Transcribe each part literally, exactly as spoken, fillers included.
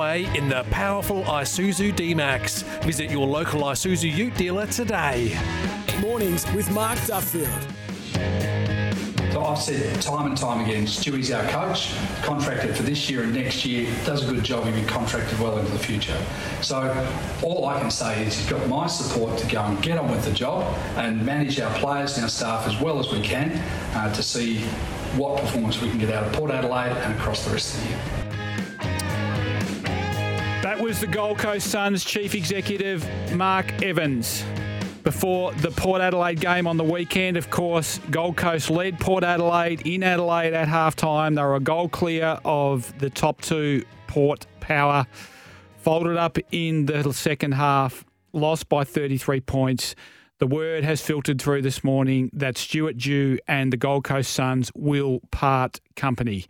away in the powerful Isuzu D-MAX. Visit your local Isuzu ute dealer today. Mornings with Mark Duffield. So I've said time and time again, Stewie's our coach, contracted for this year and next year, does a good job, he'll be contracted well into the future. So all I can say is he's got my support to go and get on with the job and manage our players and our staff as well as we can uh, to see what performance we can get out of Port Adelaide and across the rest of the year. That was the Gold Coast Suns Chief Executive, Mark Evans. Before the Port Adelaide game on the weekend, of course, Gold Coast led Port Adelaide in Adelaide at halftime. They were a goal clear of the top two. Port Power folded up in the second half, lost by thirty-three points. The word has filtered through this morning that Stuart Dew and the Gold Coast Suns will part company.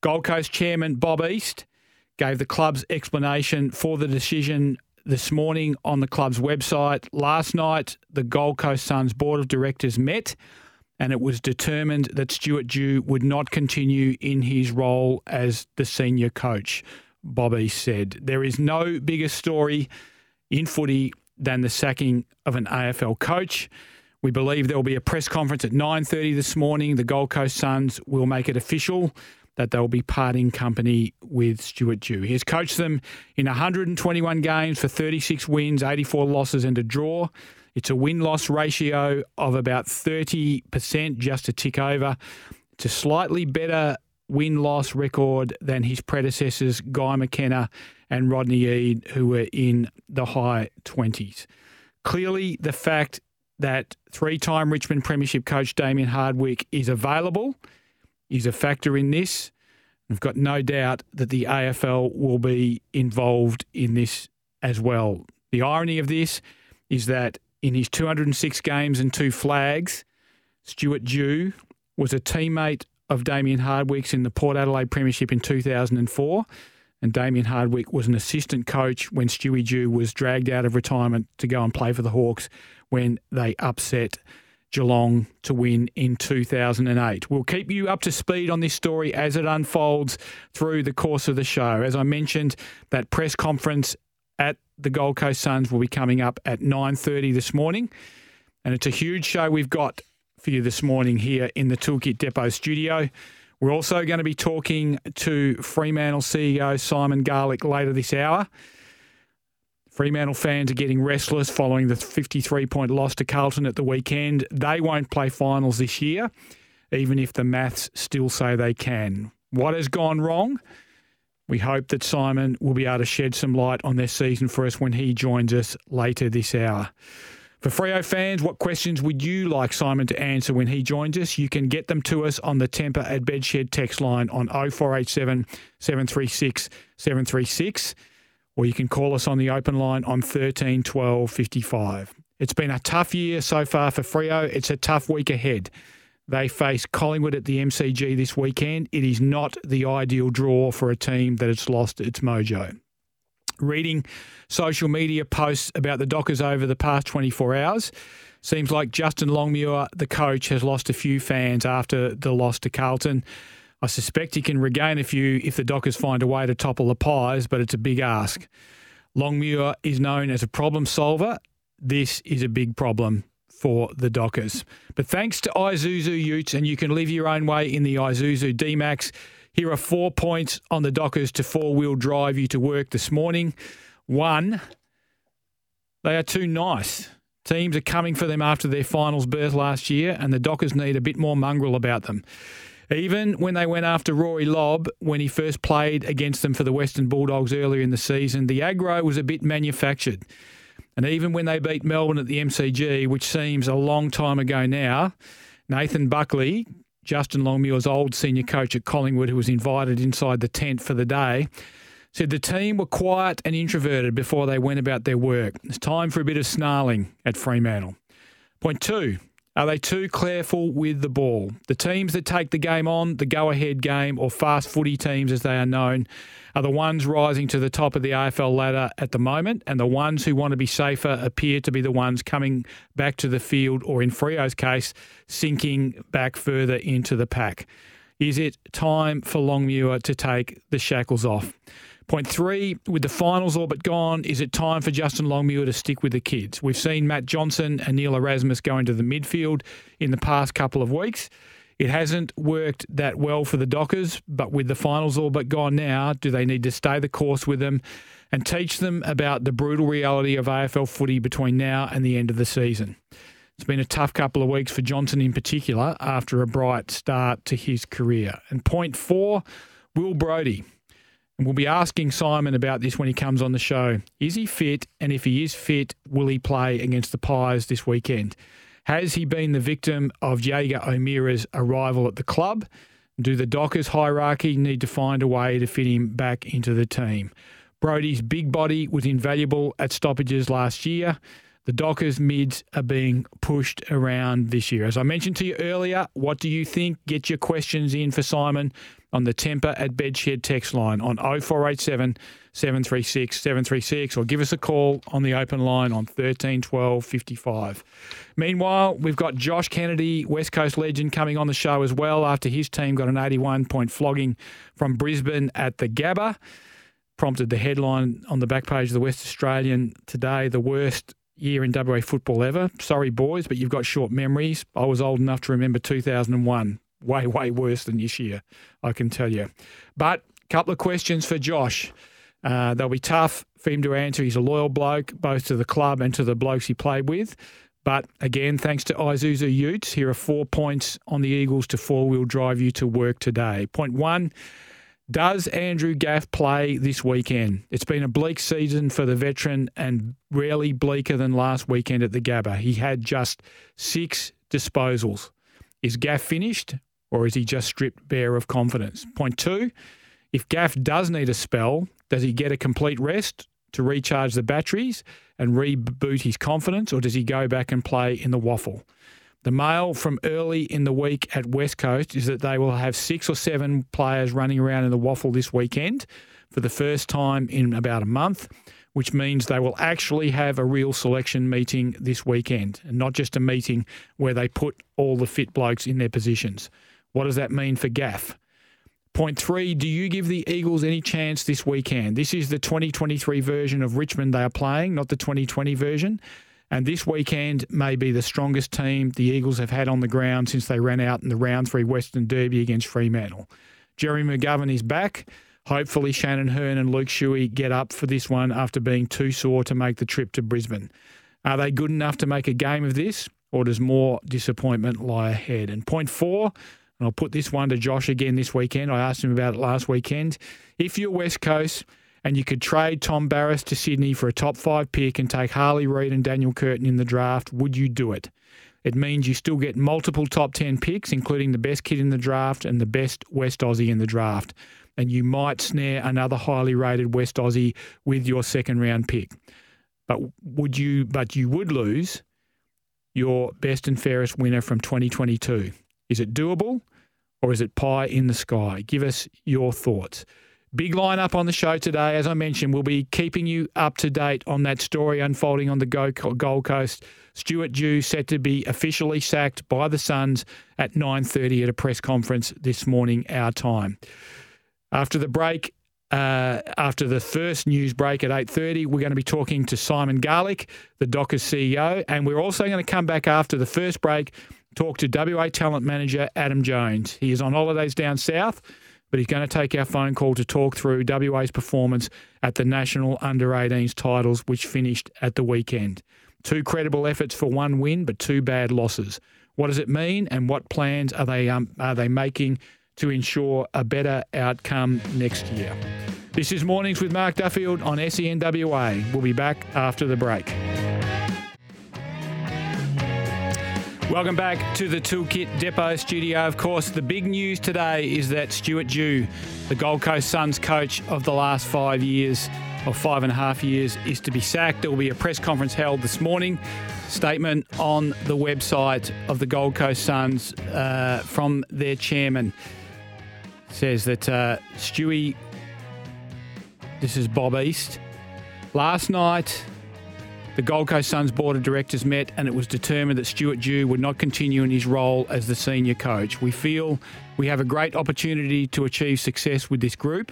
Gold Coast chairman Bob East gave the club's explanation for the decision this morning on the club's website. Last night, the Gold Coast Suns Board of Directors met and it was determined that Stuart Dew would not continue in his role as the senior coach, Bob East said. There is no bigger story in footy than the sacking of an A F L coach. We believe there will be a press conference at nine thirty this morning. The Gold Coast Suns will make it official that they'll be parting company with Stuart Dew. He has coached them in one hundred twenty-one games for thirty-six wins, eighty-four losses and a draw. It's a win-loss ratio of about thirty percent, just a tick over. It's a slightly better win-loss record than his predecessors Guy McKenna and Rodney Eade, who were in the high twenties. Clearly, the fact that three-time Richmond Premiership coach Damien Hardwick is available is a factor in this. We've got no doubt that the A F L will be involved in this as well. The irony of this is that in his two hundred six games and two flags, Stuart Dew was a teammate of Damien Hardwick's in the Port Adelaide Premiership in two thousand four, and Damien Hardwick was an assistant coach when Stewie Dew was dragged out of retirement to go and play for the Hawks when they upset Geelong to win in two thousand eight. We'll keep you up to speed on this story as it unfolds through the course of the show. As I mentioned, that press conference at the Gold Coast Suns will be coming up at nine thirty this morning. And it's a huge show we've got for you this morning here in the Toolkit Depot studio. We're also going to be talking to Fremantle C E O Simon Garlick later this hour. Fremantle fans are getting restless following the fifty-three point loss to Carlton at the weekend. They won't play finals this year, even if the maths still say they can. What has gone wrong? We hope that Simon will be able to shed some light on their season for us when he joins us later this hour. For Freo fans, what questions would you like Simon to answer when he joins us? You can get them to us on the Temper at Bedshed text line on oh four eight seven, seven three six, seven three six. Or you can call us on the open line on thirteen twelve fifty-five. It's been a tough year so far for Freo. It's a tough week ahead. They face Collingwood at the M C G this weekend. It is not the ideal draw for a team that has lost its mojo. Reading social media posts about the Dockers over the past twenty-four hours, seems like Justin Longmuir, the coach, has lost a few fans after the loss to Carlton. I suspect he can regain a few if the Dockers find a way to topple the Pies, but it's a big ask. Longmuir is known as a problem solver. This is a big problem for the Dockers. But thanks to Isuzu Utes, and you can live your own way in the Isuzu D-MAX. Here are four points on the Dockers to four-wheel drive you to work this morning. One, they are too nice. Teams are coming for them after their finals berth last year, and the Dockers need a bit more mongrel about them. Even when they went after Rory Lobb when he first played against them for the Western Bulldogs earlier in the season, the aggro was a bit manufactured. And even when they beat Melbourne at the M C G, which seems a long time ago now, Nathan Buckley, Justin Longmuir's old senior coach at Collingwood, who was invited inside the tent for the day, said the team were quiet and introverted before they went about their work. It's time for a bit of snarling at Fremantle. Point two. Are they too careful with the ball? The teams that take the game on, the go-ahead game or fast footy teams as they are known, are the ones rising to the top of the A F L ladder at the moment, and the ones who want to be safer appear to be the ones coming back to the field or, in Freo's case, sinking back further into the pack. Is it time for Longmuir to take the shackles off? Point three, with the finals all but gone, is it time for Justin Longmuir to stick with the kids? We've seen Matt Johnson and Neil Erasmus go into the midfield in the past couple of weeks. It hasn't worked that well for the Dockers, but with the finals all but gone now, do they need to stay the course with them and teach them about the brutal reality of A F L footy between now and the end of the season? It's been a tough couple of weeks for Johnson in particular after a bright start to his career. And point four, Will Brodie. And we'll be asking Simon about this when he comes on the show. Is he fit? And if he is fit, will he play against the Pies this weekend? Has he been the victim of Jager O'Meara's arrival at the club? Do the Dockers hierarchy need to find a way to fit him back into the team? Brodie's big body was invaluable at stoppages last year. The Dockers' mids are being pushed around this year. As I mentioned to you earlier, what do you think? Get your questions in for Simon on the Temper at Bedshed text line on oh four eight seven, seven three six, seven three six or give us a call on the open line on thirteen twelve fifty-five. Meanwhile, we've got Josh Kennedy, West Coast legend, coming on the show as well after his team got an eighty-one point flogging from Brisbane at the Gabba. Prompted the headline on the back page of the West Australian today, the worst year in W A football ever. Sorry, boys, but you've got short memories. I was old enough to remember two thousand one. Way, way worse than this year, I can tell you. But a couple of questions for Josh. Uh, they'll be tough for him to answer. He's a loyal bloke, both to the club and to the blokes he played with. But again, thanks to Isuzu Utes, here are four points on the Eagles to four-wheel drive you to work today. Point one, does Andrew Gaff play this weekend? It's been a bleak season for the veteran and rarely bleaker than last weekend at the Gabba. He had just six disposals. Is Gaff finished or is he just stripped bare of confidence? Point two, if Gaff does need a spell, does he get a complete rest to recharge the batteries and reboot his confidence, or does he go back and play in the waffle? The mail from early in the week at West Coast is that they will have six or seven players running around in the waffle this weekend for the first time in about a month, which means they will actually have a real selection meeting this weekend and not just a meeting where they put all the fit blokes in their positions. What does that mean for Gaff? Point three, do you give the Eagles any chance this weekend? This is the twenty twenty-three version of Richmond they are playing, not the twenty twenty version. And this weekend may be the strongest team the Eagles have had on the ground since they ran out in the round three Western Derby against Fremantle. Jeremy McGovern is back. Hopefully Shannon Hearn and Luke Shuey get up for this one after being too sore to make the trip to Brisbane. Are they good enough to make a game of this, or does more disappointment lie ahead? And point four, and I'll put this one to Josh again this weekend. I asked him about it last weekend. If you're West Coast and you could trade Tom Barris to Sydney for a top five pick and take Harley Reid and Daniel Curtin in the draft, would you do it? It means you still get multiple top ten picks, including the best kid in the draft and the best West Aussie in the draft. And you might snare another highly rated West Aussie with your second round pick. But would you, but you would lose your best and fairest winner from twenty twenty-two. Is it doable or is it pie in the sky? Give us your thoughts. Big lineup on the show today. As I mentioned, we'll be keeping you up to date on that story unfolding on the Gold Coast. Stuart Dew set to be officially sacked by the Suns at nine thirty at a press conference this morning, our time. After the break, uh, after the first news break at eight thirty, we're going to be talking to Simon Garlick, the Dockers C E O, and we're also going to come back after the first break, talk to W A talent manager Adam Jones. He is on holidays down south, but he's going to take our phone call to talk through W A's performance at the National under eighteens titles, which finished at the weekend. Two credible efforts for one win, but two bad losses. What does it mean, and what plans are they um, are they making to ensure a better outcome next year? This is Mornings with Mark Duffield on S E N W A. We'll be back after the break. Welcome back to the Toolkit Depot studio. Of course, the big news today is that Stuart Dew, the Gold Coast Suns coach of the last five years, or five and a half years, is to be sacked. There will be a press conference held this morning. Statement on the website of the Gold Coast Suns uh, from their chairman says that uh, Stewie, this is Bob East, last night the Gold Coast Suns Board of Directors met and it was determined that Stuart Dew would not continue in his role as the senior coach. We feel we have a great opportunity to achieve success with this group,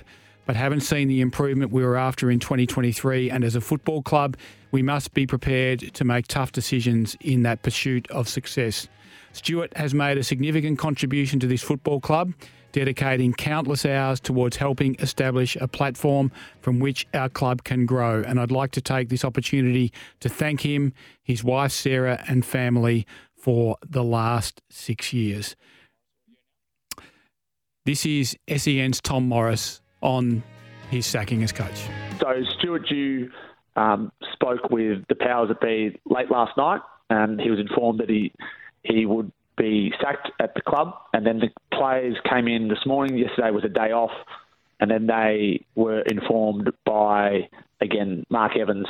but haven't seen the improvement we were after in twenty twenty-three. And as a football club, we must be prepared to make tough decisions in that pursuit of success. Stuart has made a significant contribution to this football club, dedicating countless hours towards helping establish a platform from which our club can grow. And I'd like to take this opportunity to thank him, his wife Sarah, and family for the last six years. This is S E N's Tom Morris on his sacking as coach. So Stuart Dew um, spoke with the powers that be late last night, and he was informed that he he would be sacked at the club, and then the players came in this morning. Yesterday was a day off, and then they were informed by, again, Mark Evans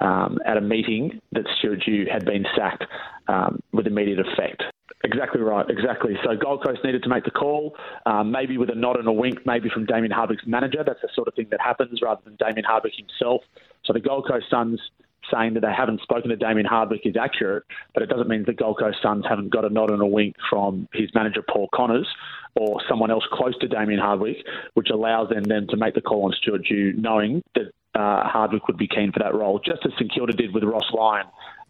um, at a meeting that Stuart Dew had been sacked um, with immediate effect. Exactly right, exactly. So Gold Coast needed to make the call, um, maybe with a nod and a wink, maybe from Damien Hardwick's manager. That's the sort of thing that happens rather than Damien Hardwick himself. So the Gold Coast Suns saying that they haven't spoken to Damien Hardwick is accurate, but it doesn't mean the Gold Coast Suns haven't got a nod and a wink from his manager, Paul Connors, or someone else close to Damien Hardwick, which allows them then to make the call on Stuart Dew, knowing that uh, Hardwick would be keen for that role, just as St Kilda did with Ross Lyon.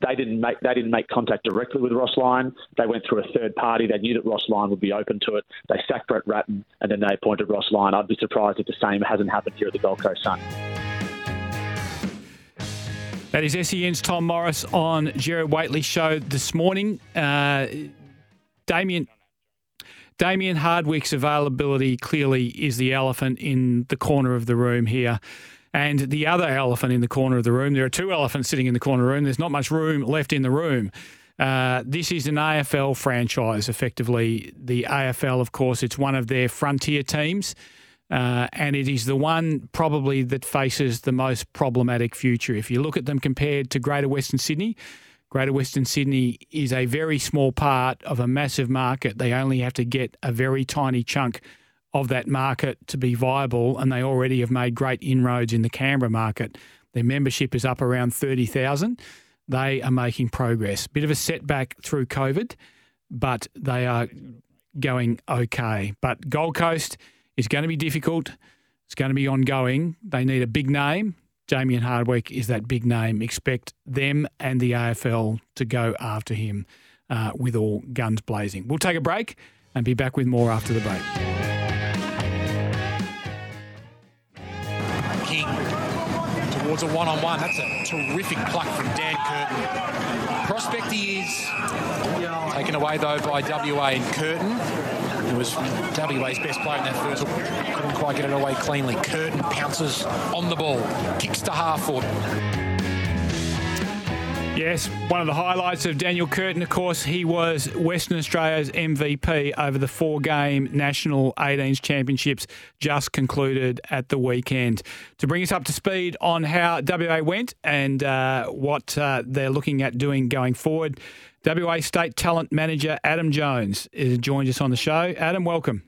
They didn't make they didn't make contact directly with Ross Lyon. They went through a third party. They knew that Ross Lyon would be open to it. They sacked Brett Ratten, and then they appointed Ross Lyon. I'd be surprised if the same hasn't happened here at the Gold Coast Suns. That is S E N's Tom Morris on Gerard Whateley's show this morning. Uh, Damien, Damien Hardwick's availability clearly is the elephant in the corner of the room here. And the other elephant in the corner of the room, there are two elephants sitting in the corner of the room. There's not much room left in the room. Uh, this is an A F L franchise, effectively. The A F L, of course, it's one of their frontier teams. Uh, and it is the one probably that faces the most problematic future. If you look at them compared to Greater Western Sydney, Greater Western Sydney is a very small part of a massive market. They only have to get a very tiny chunk of that market to be viable, and they already have made great inroads in the Canberra market. Their membership is up around thirty thousand. They are making progress. Bit of a setback through COVID, but they are going okay. But Gold Coast is going to be difficult. It's going to be ongoing. They need a big name. Damien Hardwick is that big name. Expect them and the A F L to go after him uh, with all guns blazing. We'll take a break and be back with more after the break. King towards a one-on-one. That's a terrific pluck from Dan Curtin. Prospect he is. Taken away, though, by W A and Curtin. It was W A's best player in that first. Couldn't quite get it away cleanly. Curtin pounces on the ball. Kicks to half forward. Yes, one of the highlights of Daniel Curtin, of course, he was Western Australia's M V P over the four-game National eighteens Championships just concluded at the weekend. To bring us up to speed on how W A went and uh, what uh, they're looking at doing going forward, W A State Talent Manager Adam Jones joins us on the show. Adam, welcome.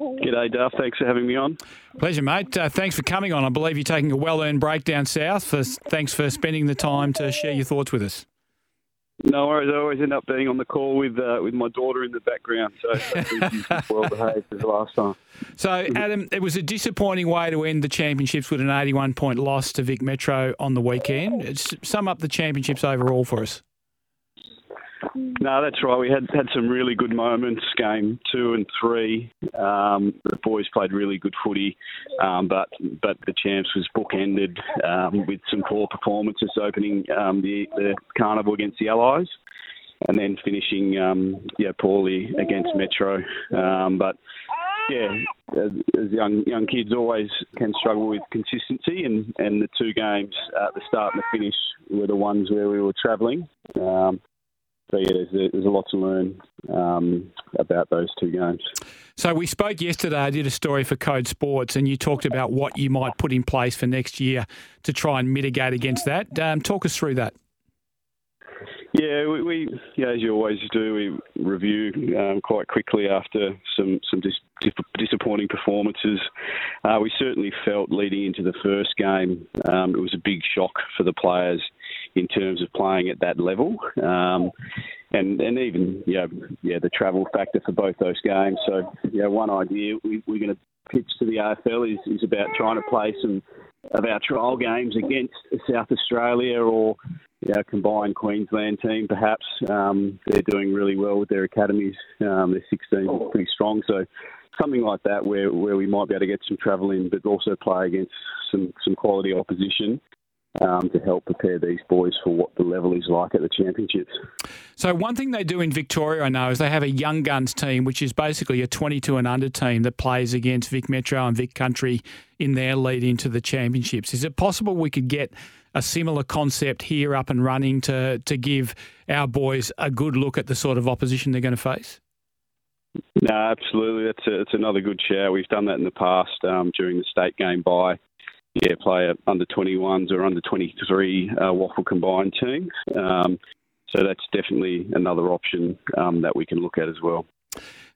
G'day, Duff. Thanks for having me on. Pleasure, mate. Uh, thanks for coming on. I believe you're taking a well-earned break down south. For, thanks for spending the time to share your thoughts with us. No worries. I always end up being on the call with uh, with my daughter in the background, so she's well behaved as the last time. So, Adam, it was a disappointing way to end the championships with an eighty-one point loss to Vic Metro on the weekend. It's, sum up the championships overall for us. No, that's right. We had, had some really good moments, game two and three. Um, the boys played really good footy, um, but but the champs was bookended um, with some poor performances, opening um, the, the carnival against the Allies and then finishing um, yeah poorly against Metro. Um, but, yeah, as, as young young kids always can struggle with consistency, and, and the two games at uh, the start and the finish were the ones where we were travelling. Um So, yeah, there's a, there's a lot to learn um, about those two games. So we spoke yesterday. I did a story for Code Sports, and you talked about what you might put in place for next year to try and mitigate against that. Um, talk us through that. Yeah, we, we yeah, as you always do, we review um, quite quickly after some some dis- disappointing performances. Uh, we certainly felt leading into the first game, um, it was a big shock for the players in terms of playing at that level, um, and and even you know, yeah the travel factor for both those games. So yeah, one idea we, we're going to pitch to the A F L is, is about trying to play some of our trial games against South Australia or you know, combined Queensland team, perhaps. Um, they're doing really well with their academies. Um, their sixteen is pretty strong. So something like that where, where we might be able to get some travel in but also play against some, some quality opposition. Um, to help prepare these boys for what the level is like at the championships. So one thing they do in Victoria, I know, is they have a young guns team, which is basically a twenty-two and under team that plays against Vic Metro and Vic Country in their lead into the championships. Is it possible we could get a similar concept here up and running to, to give our boys a good look at the sort of opposition they're going to face? No, absolutely. That's a, that's another good shout. We've done that in the past um, during the state game bye. Yeah, play a under twenty-ones or under twenty-three uh, waffle combined team. Um, so that's definitely another option um, that we can look at as well.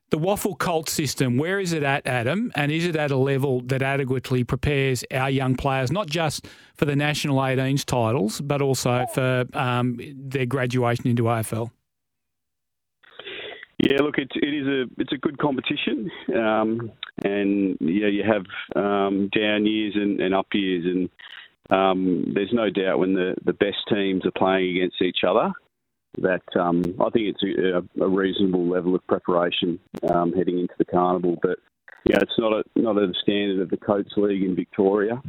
The waffle cult system, where is it at, Adam? And is it at a level that adequately prepares our young players, not just for the National eighteens titles, but also for um, their graduation into A F L? Yeah, look, it, it is a it's a good competition, um, and yeah, you have um, down years and, and up years, and um, there's no doubt when the, the best teams are playing against each other that um, I think it's a, a reasonable level of preparation um, heading into the carnival. But yeah, it's not a, not at the standard of the Coates League in Victoria,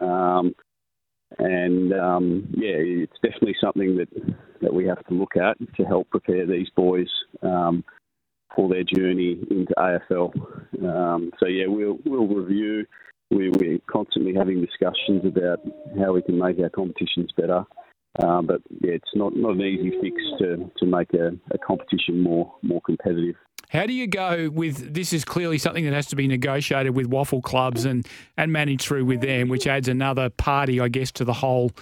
um, and um, yeah, it's definitely something that that we have to look at to help prepare these boys. Um, for their journey into A F L. Um, so, yeah, we'll, we'll review. We, we're constantly having discussions about how we can make our competitions better. Um, but, yeah, it's not, not an easy fix to, to make a, a competition more, more competitive. How do you go with, this is clearly something that has to be negotiated with waffle clubs and, and managed through with them, which adds another party, I guess, to the whole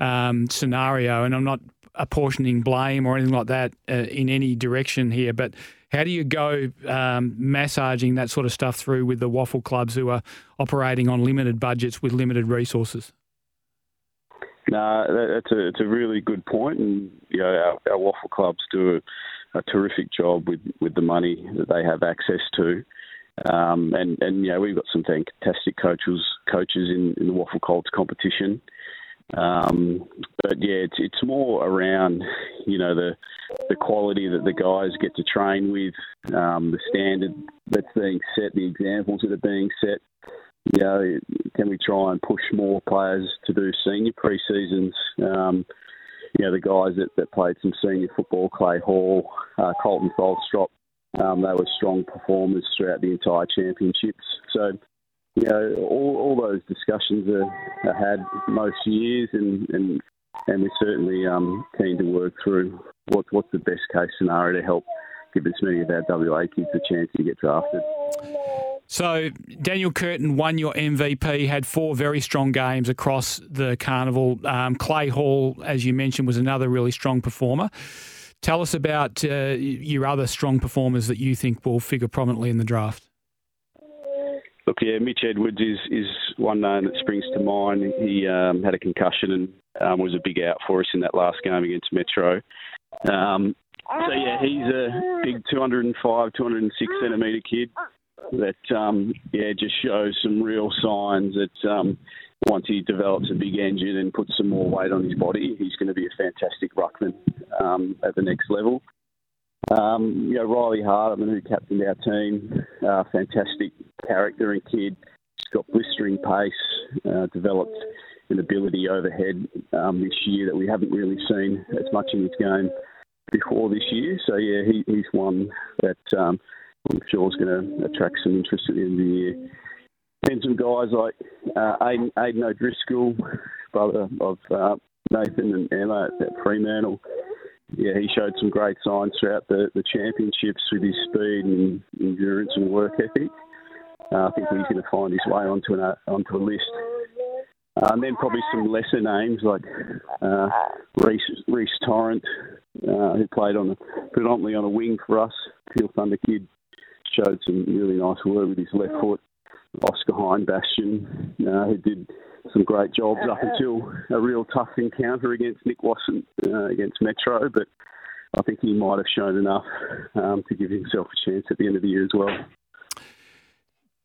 um, scenario. And I'm not apportioning blame or anything like that uh, in any direction here, but how do you go um, massaging that sort of stuff through with the waffle clubs who are operating on limited budgets with limited resources? No, that's a, it's a really good point, and you know, our, our waffle clubs do a, a terrific job with, with the money that they have access to, um, and and yeah, you know, we've got some fantastic coaches coaches in, in the waffle clubs competition. Um, but yeah, it's, it's more around, you know, the the quality that the guys get to train with, um, the standard that's being set, the examples that are being set. You know, can we try and push more players to do senior pre-seasons? Um, you know, the guys that, that played some senior football, Clay Hall, uh, Colton Falstrop, um, they were strong performers throughout the entire championships. So, you know, all, all those discussions are, are had most years, and, and, and we're certainly um, keen to work through what, what's the best case scenario to help give as many of our W A kids a chance to get drafted. So Daniel Curtin won your M V P, had four very strong games across the carnival. Um, Clay Hall, as you mentioned, was another really strong performer. Tell us about uh, your other strong performers that you think will figure prominently in the draft. Look, yeah, Mitch Edwards is, is one name that springs to mind. He um, had a concussion and um, was a big out for us in that last game against Metro. Um, so, yeah, he's a big two oh five, two oh six centimetre kid that, um, yeah, just shows some real signs that um, once he develops a big engine and puts some more weight on his body, he's going to be a fantastic ruckman um, at the next level. Um, you know, Riley Hardiman, who captained our team, uh, fantastic character and kid. He's got blistering pace, uh, developed an ability overhead um, this year that we haven't really seen as much in his game before this year. So, yeah, he, he's one that um, I'm sure is going to attract some interest at the end of the year. And some guys like uh, Aiden, Aiden O'Driscoll, brother of uh, Nathan and Emma at Fremantle. Yeah, he showed some great signs throughout the, the championships with his speed and endurance and work ethic. Uh, I think he's going to find his way onto an, onto a list. Uh, and then probably some lesser names like uh, Reece, Reece Torrent, uh, who played on predominantly on a wing for us. Peel Thunder kid showed some really nice work with his left foot. Oscar Hine Bastian, uh, who did some great jobs up until a real tough encounter against Nick Wasson, uh, against Metro, but I think he might have shown enough um, to give himself a chance at the end of the year as well.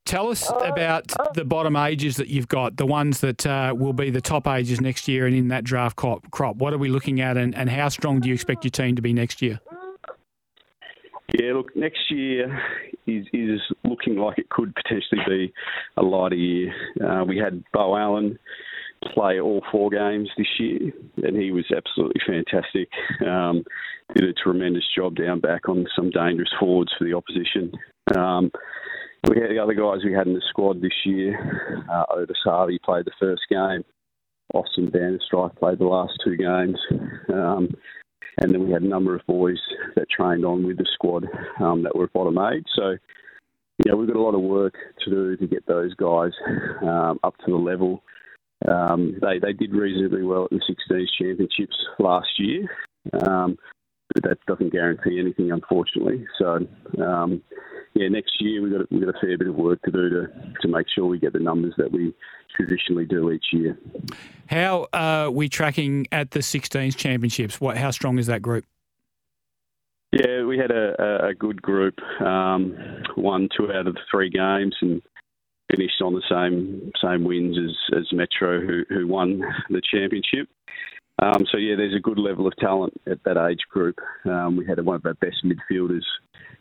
Tell us about the bottom ages that you've got, the ones that uh, will be the top ages next year and in that draft crop. crop. What are we looking at, and, and how strong do you expect your team to be next year? Yeah, look, next year is, is looking like it could potentially be a lighter year. Uh, we had Bo Allen play all four games this year, and he was absolutely fantastic. Um, did a tremendous job down back on some dangerous forwards for the opposition. Um We had the other guys we had in the squad this year. Uh, Oda Savi played the first game. Austin Vanderstrike played the last two games. Um, and then we had a number of boys that trained on with the squad um, that were bottom eight. So, yeah, we've got a lot of work to do to get those guys um, up to the level. Um, they, they did reasonably well at the sixteens championships last year. Um, but that doesn't guarantee anything, unfortunately. So, um, yeah, next year we've got, we've got a fair bit of work to do to, to make sure we get the numbers that we traditionally do each year. How are we tracking at the sixteens championships? What, how strong is that group? Yeah, we had a, a good group. Um, won two out of the three games and finished on the same same wins as, as Metro, who, who won the championship. Um, so, yeah, there's a good level of talent at that age group. Um, we had one of our best midfielders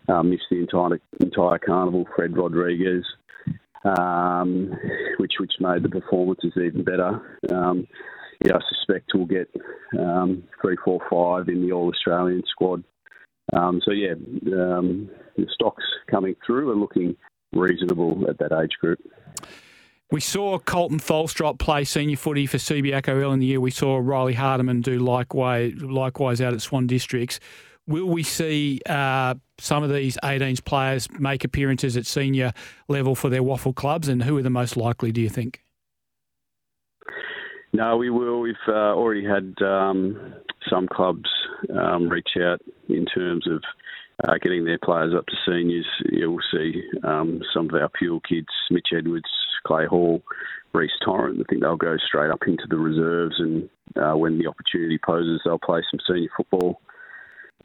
uh, miss the entire entire carnival, Fred Rodriguez, um, which which made the performances even better. Um, yeah, I suspect we'll get um, three, four, five in the All-Australian squad. Um, so, yeah, um, the stocks coming through are looking reasonable at that age group. We saw Colton Tholstrop play senior footy for C B A C O L in the year. We saw Riley Hardiman do likewise, likewise out at Swan Districts. Will we see uh, some of these eighteens players make appearances at senior level for their waffle clubs, and who are the most likely, do you think? No, we will. We've uh, already had um, some clubs um, reach out in terms of Uh, getting their players up to seniors. Yeah, we'll see um, some of our Pule kids, Mitch Edwards, Clay Hall, Reece Torrent. I think they'll go straight up into the reserves, and uh, when the opportunity poses, they'll play some senior football.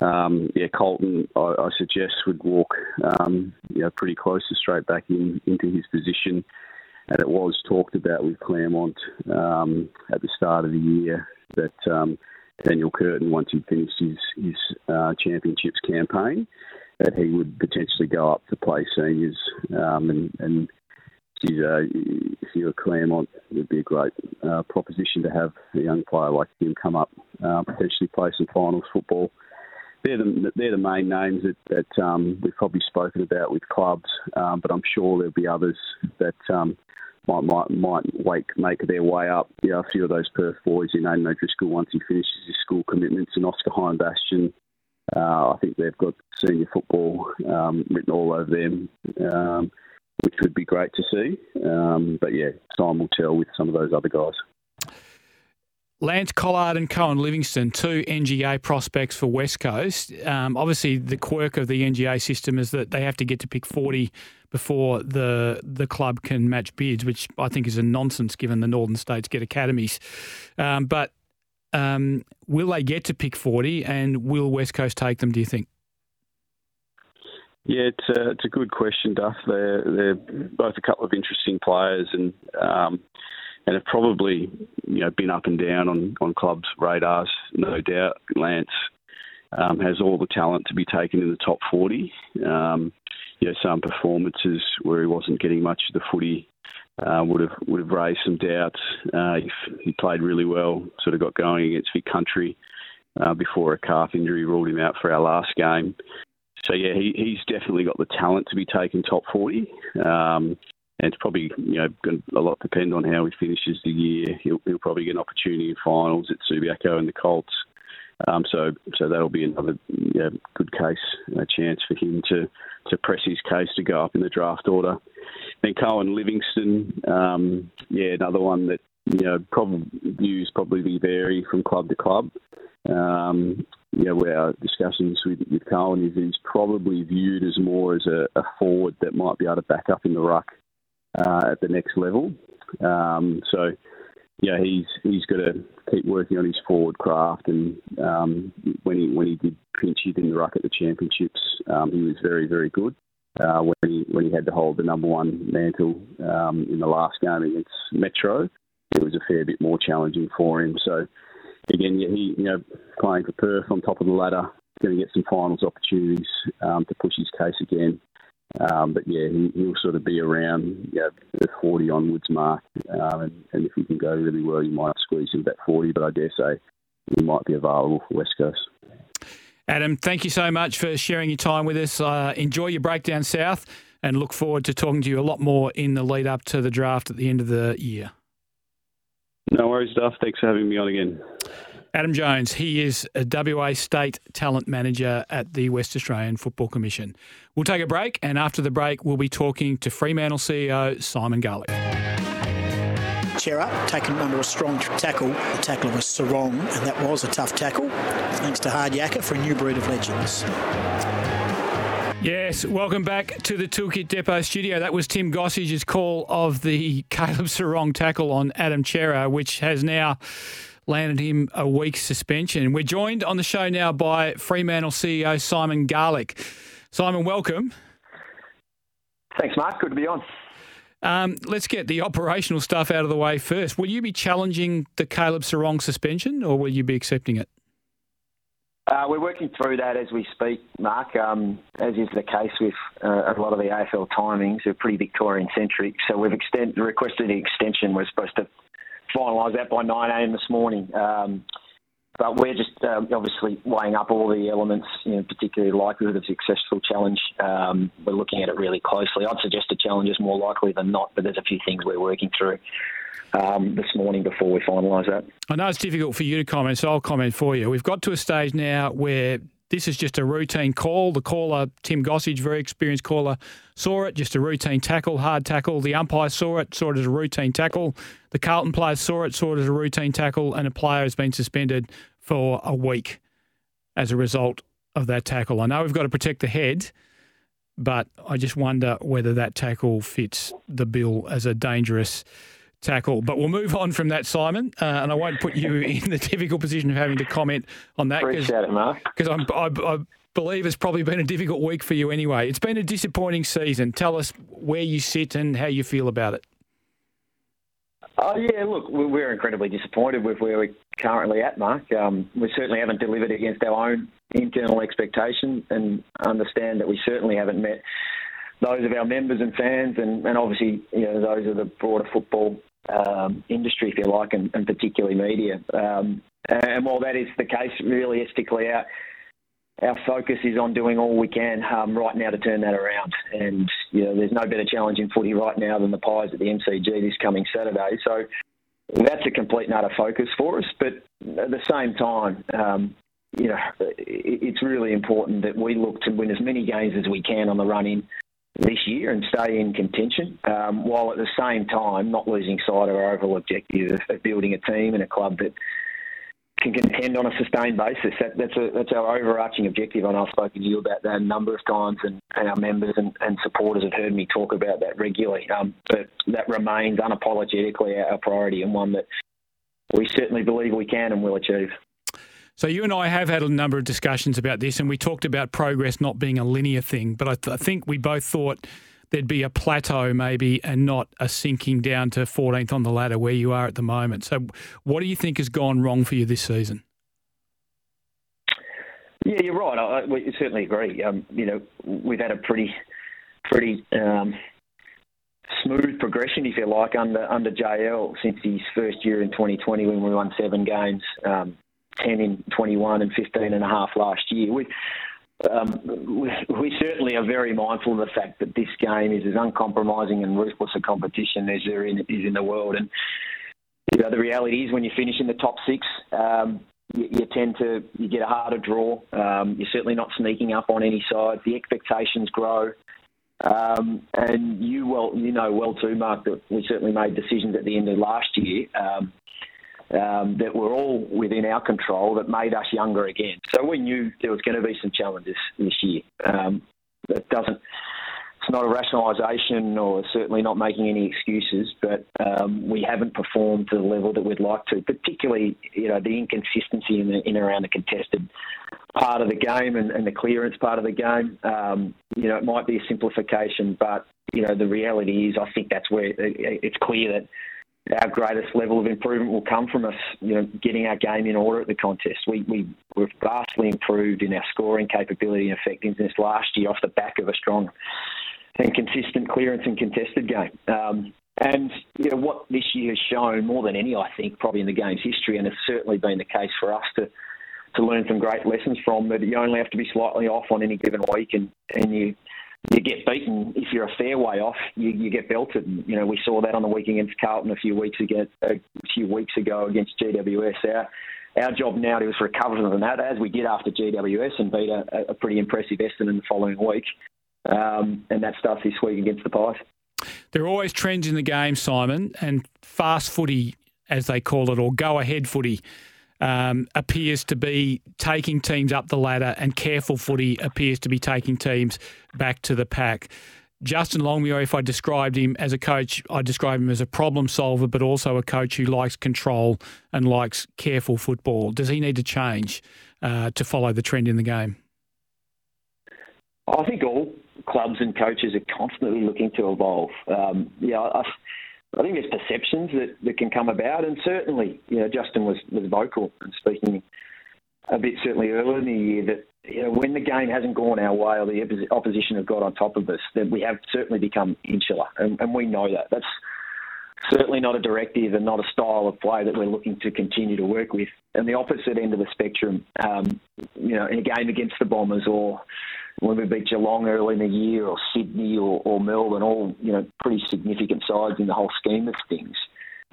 Um, yeah, Colton, I, I suggest, would walk um, you know, pretty close to straight back in, into his position. And it was talked about with Claremont um, at the start of the year that Um, Daniel Curtin, once he finished his, his uh, championships campaign, that he would potentially go up to play seniors. Um, and and geez, uh, if you were Claremont, it would be a great uh, proposition to have a young player like him come up, uh, potentially play some finals football. They're the, they're the main names that, that um, we've probably spoken about with clubs, um, but I'm sure there'll be others that Um, Might might might wake, make their way up. Yeah, a few of those Perth boys in Nathan O'Driscoll, once he finishes his school commitments, and Oscar Hine-Bastian, uh, I think they've got senior football um, written all over them, um, which would be great to see. Um, but yeah, time will tell with some of those other guys. Lance Collard and Cohen Livingston, two N G A prospects for West Coast. Um, obviously, the quirk of the N G A system is that they have to get to pick forty before the the club can match bids, which I think is a nonsense given the Northern States get academies. Um, but um, will they get to pick forty, and will West Coast take them, do you think? Yeah, it's a, it's a good question, Duff. They're, they're both a couple of interesting players, and Um, And have probably, you know, been up and down on, on clubs' radars, no doubt. Lance um, has all the talent to be taken in the top forty. Um, you know, some performances where he wasn't getting much of the footy uh, would have would have raised some doubts. Uh, he played really well, sort of got going against Vic Country uh, before a calf injury ruled him out for our last game. So yeah, he, he's definitely got the talent to be taken top forty. Um, And it's probably, you know, going to a lot depend on how he finishes the year. He'll, he'll probably get an opportunity in finals at Subiaco and the Colts. Um, so so that'll be another you know, good case, a chance for him to, to press his case to go up in the draft order. Then Cohen Livingston, um, yeah, another one that, you know, probably views probably vary from club to club. Um, you know, where our discussions with, with Cohen is he's probably viewed as more as a, a forward that might be able to back up in the ruck Uh, at the next level. Um, so, yeah, he's he's got to keep working on his forward craft. And um, when he when he did pinch hit in the ruck at the championships, um, he was very, very good. uh, when he when he had to hold the number one mantle um, in the last game against Metro. It was a fair bit more challenging for him. So again, yeah, he you know playing for Perth on top of the ladder, going to get some finals opportunities um, to push his case again. Um, but yeah, he, he'll sort of be around you know, the forty onwards mark, um, and, and if he can go really well, you might squeeze him that forty. But I dare say he might be available for West Coast. Adam, thank you so much for sharing your time with us. Uh, enjoy your breakdown south, and look forward to talking to you a lot more in the lead up to the draft at the end of the year. No worries, Duff. Thanks for having me on again. Adam Jones, he is a W A State Talent Manager at the West Australian Football Commission. We'll take a break, and after the break, we'll be talking to Fremantle C E O Simon Garlick. Chair up, taken under a strong tackle. The tackler was Serong, and that was a tough tackle. Thanks to Hard Yakka for a new breed of legends. Yes, welcome back to the Toolkit Depot studio. That was Tim Gossige's call of the Caleb Serong tackle on Adam Chera, which has now landed him a week's suspension. We're joined on the show now by Fremantle C E O Simon Garlick. Simon, welcome. Thanks, Mark. Good to be on. Um, let's get the operational stuff out of the way first. Will you be challenging the Caleb Serong suspension, or will you be accepting it? Uh, we're working through that as we speak, Mark. Um, as is the case with uh, a lot of the A F L timings, they're pretty Victorian-centric. So we've extend- requested an extension. We're supposed to finalise that by nine a.m. this morning. Um, but we're just um, obviously weighing up all the elements, you know, particularly likelihood of successful challenge. Um, we're looking at it really closely. I'd suggest a challenge is more likely than not, but there's a few things we're working through um, this morning before we finalise that. I know it's difficult for you to comment, so I'll comment for you. We've got to a stage now where this is just a routine call. The caller, Tim Gossage, very experienced caller, saw it, just a routine tackle, hard tackle. The umpire saw it, saw it as a routine tackle. The Carlton players saw it, saw it as a routine tackle, and a player has been suspended for a week as a result of that tackle. I know we've got to protect the head, but I just wonder whether that tackle fits the bill as a dangerous tackle. But we'll move on from that, Simon, uh, and I won't put you in the difficult position of having to comment on that. Appreciate it, Mark. Because I, I believe it's probably been a difficult week for you anyway. It's been a disappointing season. Tell us where you sit and how you feel about it. Oh, yeah, look, we're incredibly disappointed with where we're currently at, Mark. Um, we certainly haven't delivered against our own internal expectation, and understand that we certainly haven't met those of our members and fans, and, and obviously, you know, those of the broader football Um, industry, if you like, and, and particularly media. Um, and while that is the case, realistically, our, our focus is on doing all we can um, right now to turn that around. And, you know, there's no better challenge in footy right now than the Pies at the M C G this coming Saturday. So that's a complete and utter focus for us. But at the same time, um, you know, it's really important that we look to win as many games as we can on the run-in this year and stay in contention, um, while at the same time not losing sight of our overall objective of building a team and a club that can contend on a sustained basis. That, that's a, that's our overarching objective, and I've spoken to you about that a number of times, and, and our members and, and supporters have heard me talk about that regularly. Um, but that remains unapologetically our, our priority, and one that we certainly believe we can and will achieve. So you and I have had a number of discussions about this, and we talked about progress not being a linear thing, but I, th- I think we both thought there'd be a plateau maybe, and not a sinking down to fourteenth on the ladder where you are at the moment. So what do you think has gone wrong for you this season? Yeah, you're right. I, I we certainly agree. Um, you know, we've had a pretty, pretty um, smooth progression, if you like, under under J L since his first year in twenty twenty when we won seven games. Um, ten in twenty-one and fifteen and a half last year. We, um, we, we certainly are very mindful of the fact that this game is as uncompromising and ruthless a competition as there is in the world. And you know, the reality is when you finish in the top six, um, you, you tend to you get a harder draw. Um, you're certainly not sneaking up on any side. The expectations grow. Um, and you well, you know well too, Mark, that we certainly made decisions at the end of last year Um, Um, that were all within our control that made us younger again. So we knew there was going to be some challenges this year. Um, it doesn't, it's not a rationalisation or certainly not making any excuses, but um, we haven't performed to the level that we'd like to, particularly, you know, the inconsistency in, the, in around the contested part of the game and, and the clearance part of the game. Um, you know, it might be a simplification, but, you know, the reality is I think that's where it's clear that our greatest level of improvement will come from us, you know, getting our game in order at the contest. We, we, we've vastly improved in our scoring capability and effectiveness last year off the back of a strong and consistent clearance and contested game. Um, and, you know, what this year has shown more than any, I think, probably in the game's history, and it's certainly been the case for us to to learn some great lessons from, that you only have to be slightly off on any given week and, and you... You get beaten if you're a fair way off. You, you get belted. You know, we saw that on the week against Carlton a few weeks ago. A few weeks ago against G W S. Our, our job now is to recover from that, as we did after G W S and beat a, a pretty impressive Essendon the following week. Um, and that starts this week against the Pies. There are always trends in the game, Simon, and fast footy, as they call it, or go-ahead footy, Um, appears to be taking teams up the ladder, and careful footy appears to be taking teams back to the pack. Justin Longmuir, if I described him as a coach, I describe him as a problem solver, but also a coach who likes control and likes careful football. Does he need to change uh, to follow the trend in the game? I think all clubs and coaches are constantly looking to evolve. Um, yeah, I... I think there's perceptions that, that can come about, and certainly, you know, Justin was, was vocal and speaking a bit certainly earlier in the year that, you know, when the game hasn't gone our way or the opposition have got on top of us, that we have certainly become insular, and, and we know that. That's certainly not a directive and not a style of play that we're looking to continue to work with. And the opposite end of the spectrum, um, you know, in a game against the Bombers or when we beat Geelong early in the year, or Sydney, or, or Melbourne, all, you know, pretty significant sides in the whole scheme of things.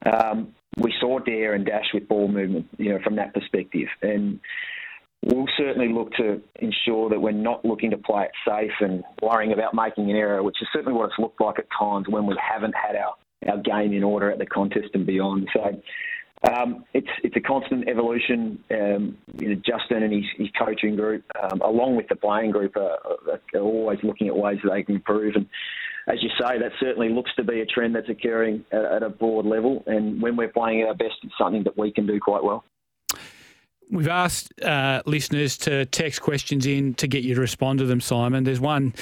Um, we saw dare and dash with ball movement, you know, from that perspective, and we'll certainly look to ensure that we're not looking to play it safe and worrying about making an error, which is certainly what it's looked like at times when we haven't had our, our game in order at the contest and beyond. So. Um, it's it's a constant evolution. Um, you know, Justin and his, his coaching group, um, along with the playing group, are, are always looking at ways that they can improve. And as you say, that certainly looks to be a trend that's occurring at, at a broad level. And when we're playing at our best, it's something that we can do quite well. We've asked uh, listeners to text questions in to get you to respond to them, Simon. There's one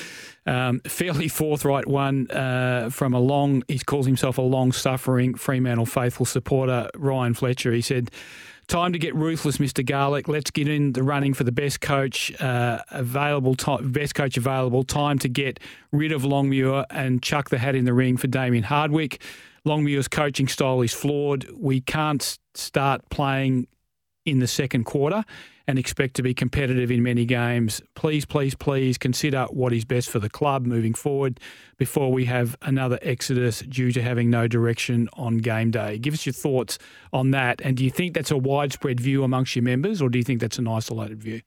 um, fairly forthright one uh, from a long, he calls himself a long-suffering Fremantle faithful supporter, Ryan Fletcher. He said, "Time to get ruthless, Mister Garlick. Let's get in the running for the best coach uh, available. T- best coach available. Time to get rid of Longmuir and chuck the hat in the ring for Damien Hardwick. Longmuir's coaching style is flawed. We can't start playing in the second quarter and expect to be competitive in many games. Please, please, please consider what is best for the club moving forward before we have another exodus due to having no direction on game day." Give us your thoughts on that. And do you think that's a widespread view amongst your members, or do you think that's an isolated view?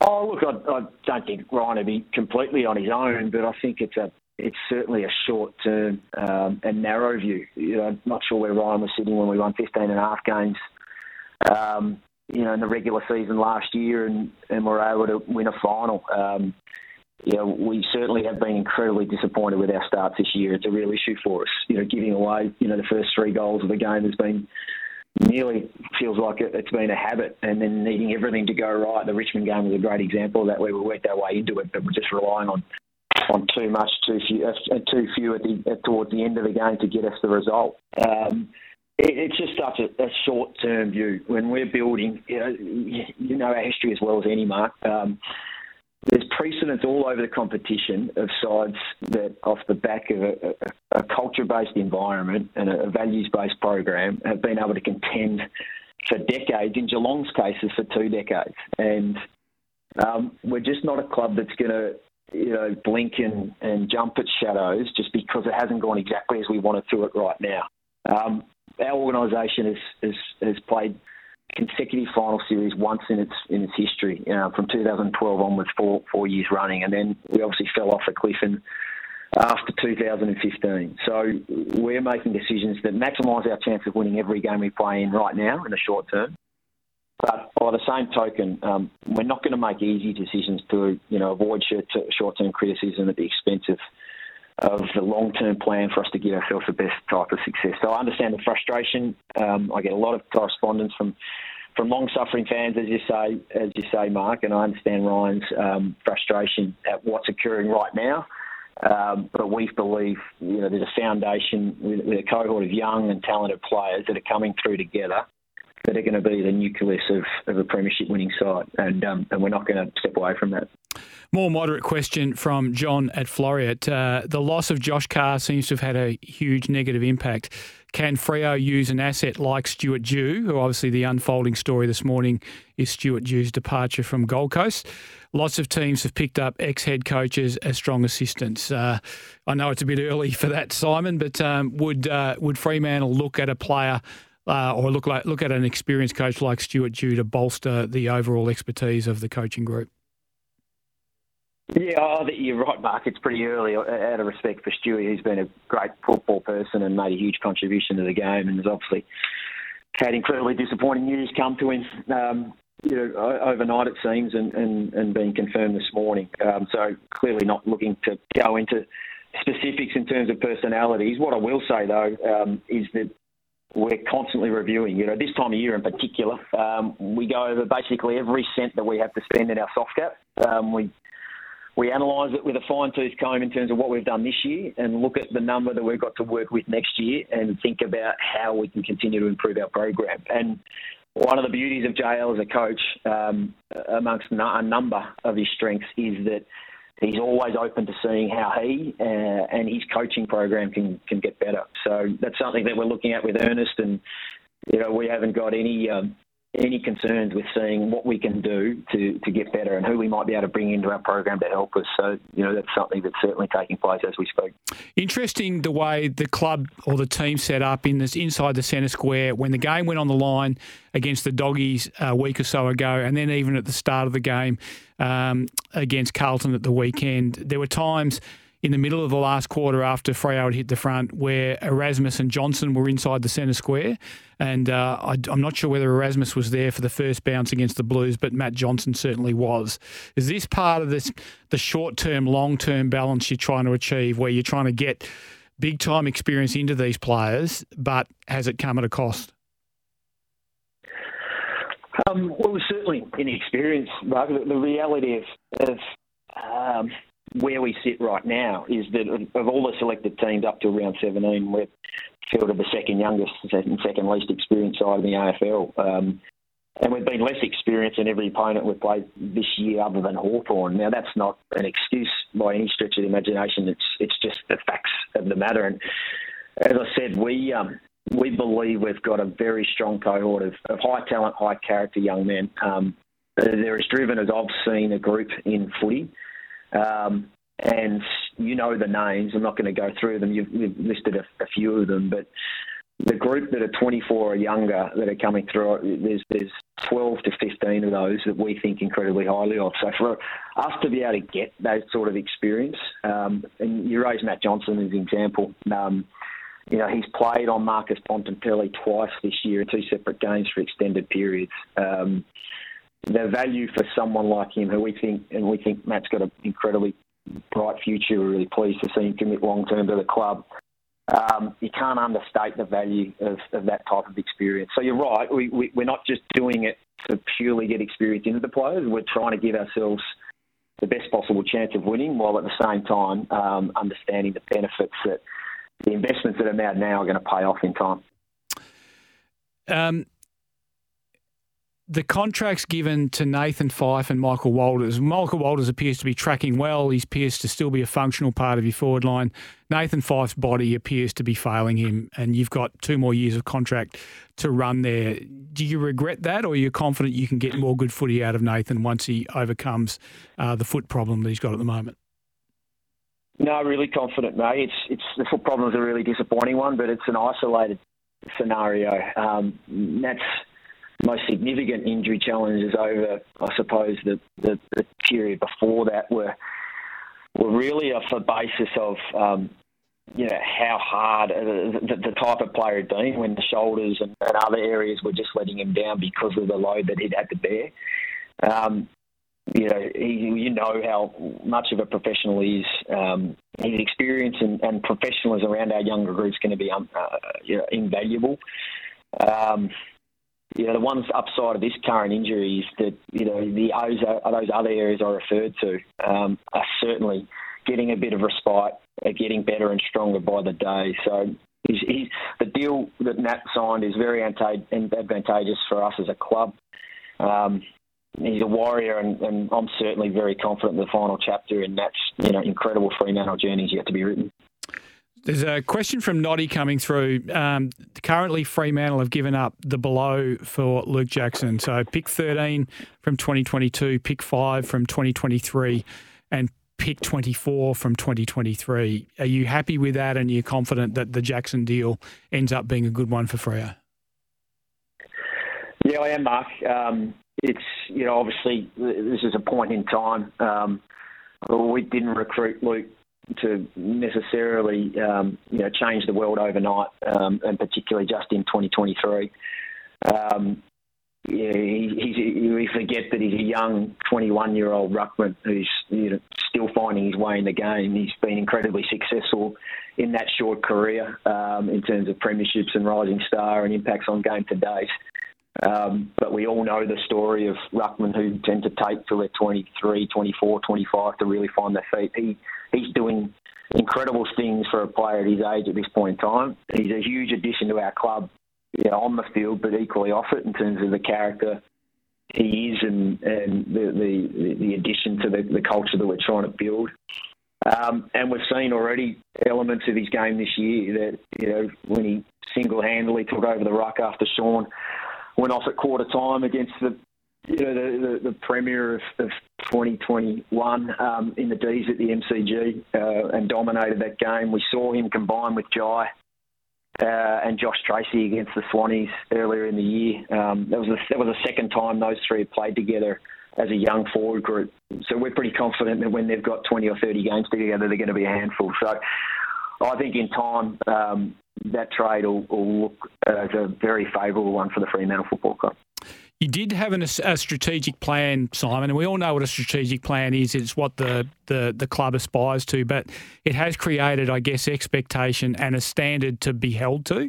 Oh, look, I, I don't think Ryan would be completely on his own, but I think it's a It's certainly a short-term um, and narrow view. You know, I'm not sure where Ryan was sitting when we won fifteen and a half games, um, you know, in the regular season last year, and, and were able to win a final. Um, you know, we certainly have been incredibly disappointed with our starts this year. It's a real issue for us. You know, giving away, you know, the first three goals of the game has been nearly feels like it's been a habit, and then needing everything to go right. The Richmond game was a great example of that, where we worked our way into it, but we're just relying on. on too much, too few, uh, too few at the, at, towards the end of the game to get us the result. Um, it, it's just such a, a short-term view. When we're building, you know, you know our history as well as any, Mark. Um, there's precedents all over the competition of sides that, off the back of a, a, a culture-based environment and a values-based program, have been able to contend for decades, in Geelong's cases for two decades. And um, we're just not a club that's going to, you know, blink and, and jump at shadows just because it hasn't gone exactly as we wanted to it right now. Um, our organisation has, has, has played consecutive final series once in its in its history, you know, from two thousand twelve onwards, four four years running, and then we obviously fell off a cliff in, after two thousand fifteen. So we're making decisions that maximise our chance of winning every game we play in right now in the short term, but By the same token, um, we're not going to make easy decisions to, you know, avoid short-term criticism at the expense of of the long-term plan for us to give ourselves the best type of success. So I understand the frustration. Um, I get a lot of correspondence from from long-suffering fans, as you say, as you say, Mark, and I understand Ryan's um, frustration at what's occurring right now. Um, but we believe, you know, there's a foundation with, with a cohort of young and talented players that are coming through together that are going to be the nucleus of, of a premiership winning side, and um, and we're not going to step away from that. More moderate question from John at Floriat. Uh, the loss of Josh Carr seems to have had a huge negative impact. Can Freo use an asset like Stuart Dew, who obviously the unfolding story this morning is Stuart Dew's departure from Gold Coast? Lots of teams have picked up ex-head coaches as strong assistants. Uh, I know it's a bit early for that, Simon, but um, would uh, would Fremantle look at a player Uh, or look like look at an experienced coach like Stuart Dew to bolster the overall expertise of the coaching group? Yeah, I think you're right, Mark. It's pretty early. Out of respect for Stewie, who's been a great football person and made a huge contribution to the game, and has obviously had incredibly disappointing news come to him, um, you know, overnight it seems, and, and, and being confirmed this morning. Um, so clearly not looking to go into specifics in terms of personalities. What I will say though um, is that we're constantly reviewing. You know, this time of year in particular, um, we go over basically every cent that we have to spend in our soft cap. Um, we we analyse it with a fine-tooth comb in terms of what we've done this year, and look at the number that we've got to work with next year, and think about how we can continue to improve our program. And one of the beauties of J L as a coach, um, amongst a number of his strengths, is that he's always open to seeing how he uh, and his coaching program can, can get better. So that's something that we're looking at with earnest, and you know, we haven't got any um, any concerns with seeing what we can do to, to get better and who we might be able to bring into our program to help us. So you know, that's something that's certainly taking place as we speak. Interesting the way the club or the team set up in this inside the centre square when the game went on the line against the Doggies a week or so ago, and then even at the start of the game Um, against Carlton at the weekend. There were times in the middle of the last quarter after Freo had hit the front where Erasmus and Johnson were inside the centre square. And uh, I, I'm not sure whether Erasmus was there for the first bounce against the Blues, but Matt Johnson certainly was. Is this part of this the short-term, long-term balance you're trying to achieve, where you're trying to get big-time experience into these players, but has it come at a cost? Um, well, certainly in experience, Mark, the reality of, of um, where we sit right now is that of all the selected teams up to round seventeen, we're sort of the second youngest and second least experienced side in the A F L. Um, and we've been less experienced in every opponent we've played this year other than Hawthorn. Now, that's not an excuse by any stretch of the imagination. It's it's just the facts of the matter. And as I said, we... Um, We believe we've got a very strong cohort of, of high talent, high character young men. Um, they're as driven as I've seen a group in footy. Um, and you know the names. I'm not going to go through them. You've, you've listed a, a few of them. But the group that are twenty-four or younger that are coming through, there's, there's twelve to fifteen of those that we think incredibly highly of. So for us to be able to get that sort of experience, um, and you raised Matt Johnson as an example, um, You know, he's played on Marcus Bontempelli twice this year in two separate games for extended periods. Um, the value for someone like him, who we think, and we think Matt's got an incredibly bright future. We're really pleased to see him commit long-term to the club. Um, you can't understate the value of, of that type of experience. So you're right, we, we, we're not just doing it to purely get experience into the players. We're trying to give ourselves the best possible chance of winning, while at the same time um, understanding the benefits that the investments that are made now are going to pay off in time. Um, the contracts given to Nathan Fyfe and Michael Walters. Michael Walters appears to be tracking well. He appears to still be a functional part of your forward line. Nathan Fyfe's body appears to be failing him, and you've got two more years of contract to run there. Do you regret that, or are you confident you can get more good footy out of Nathan once he overcomes uh, the foot problem that he's got at the moment? No, really confident, mate. It's it's the foot problem is a really disappointing one, but it's an isolated scenario. Um, Matt's most significant injury challenges over, I suppose, the, the, the period before that were were really off the basis of um, you know, how hard uh, the, the type of player had been when the shoulders and, and other areas were just letting him down because of the load that he'd had to bear. Um, you know, he, you know how much of a professional he is. Um, his experience and, and professionalism around our younger group is going to be um, uh, you know, invaluable. Um, you know, the one upside of this current injury is that, you know, the those other areas I referred to um, are certainly getting a bit of respite, getting better and stronger by the day. So he's, he's, the deal that Nat signed is very advantageous for us as a club. Um, he's a warrior, and, and I'm certainly very confident in the final chapter in Nat's, you know, incredible Fremantle journey is yet to be written. There's a question from Noddy coming through. Um, currently, Fremantle have given up the below for Luke Jackson. So pick thirteen from twenty twenty-two, pick five from twenty twenty-three, and pick twenty-four from twenty twenty-three. Are you happy with that, and you're confident that the Jackson deal ends up being a good one for Freo? Yeah, I am, Mark. Um, it's, you know, obviously this is a point in time. Um, we didn't recruit Luke to necessarily um, you know, change the world overnight, um, and particularly just in twenty twenty-three. Um, yeah, he, he, we forget that he's a young twenty-one-year-old ruckman who's, you know, still finding his way in the game. He's been incredibly successful in that short career um, in terms of premierships and rising star and impacts on game to date. Um, but we all know the story of ruckmen who tend to take till they're twenty-three, twenty-four, twenty-five to really find their feet. He, he's doing incredible things for a player at his age at this point in time. He's a huge addition to our club, you know, on the field, but equally off it in terms of the character he is and, and the, the the addition to the, the culture that we're trying to build. Um, and we've seen already elements of his game this year that, you know, when he single-handedly took over the ruck after Sean went off at quarter time against the, you know, the, the, the Premier of, of twenty twenty-one um, in the D's at the M C G uh, and dominated that game. We saw him combine with Jai uh, and Josh Tracy against the Swannies earlier in the year. Um, that was a, that was the second time those three had played together as a young forward group. So we're pretty confident that when they've got twenty or thirty games together, they're going to be a handful. So I think in time, um, that trade will, will look as a very favourable one for the Fremantle Football Club. You did have an, a strategic plan, Simon, and we all know what a strategic plan is. It's what the, the, the club aspires to, but it has created, I guess, expectation and a standard to be held to.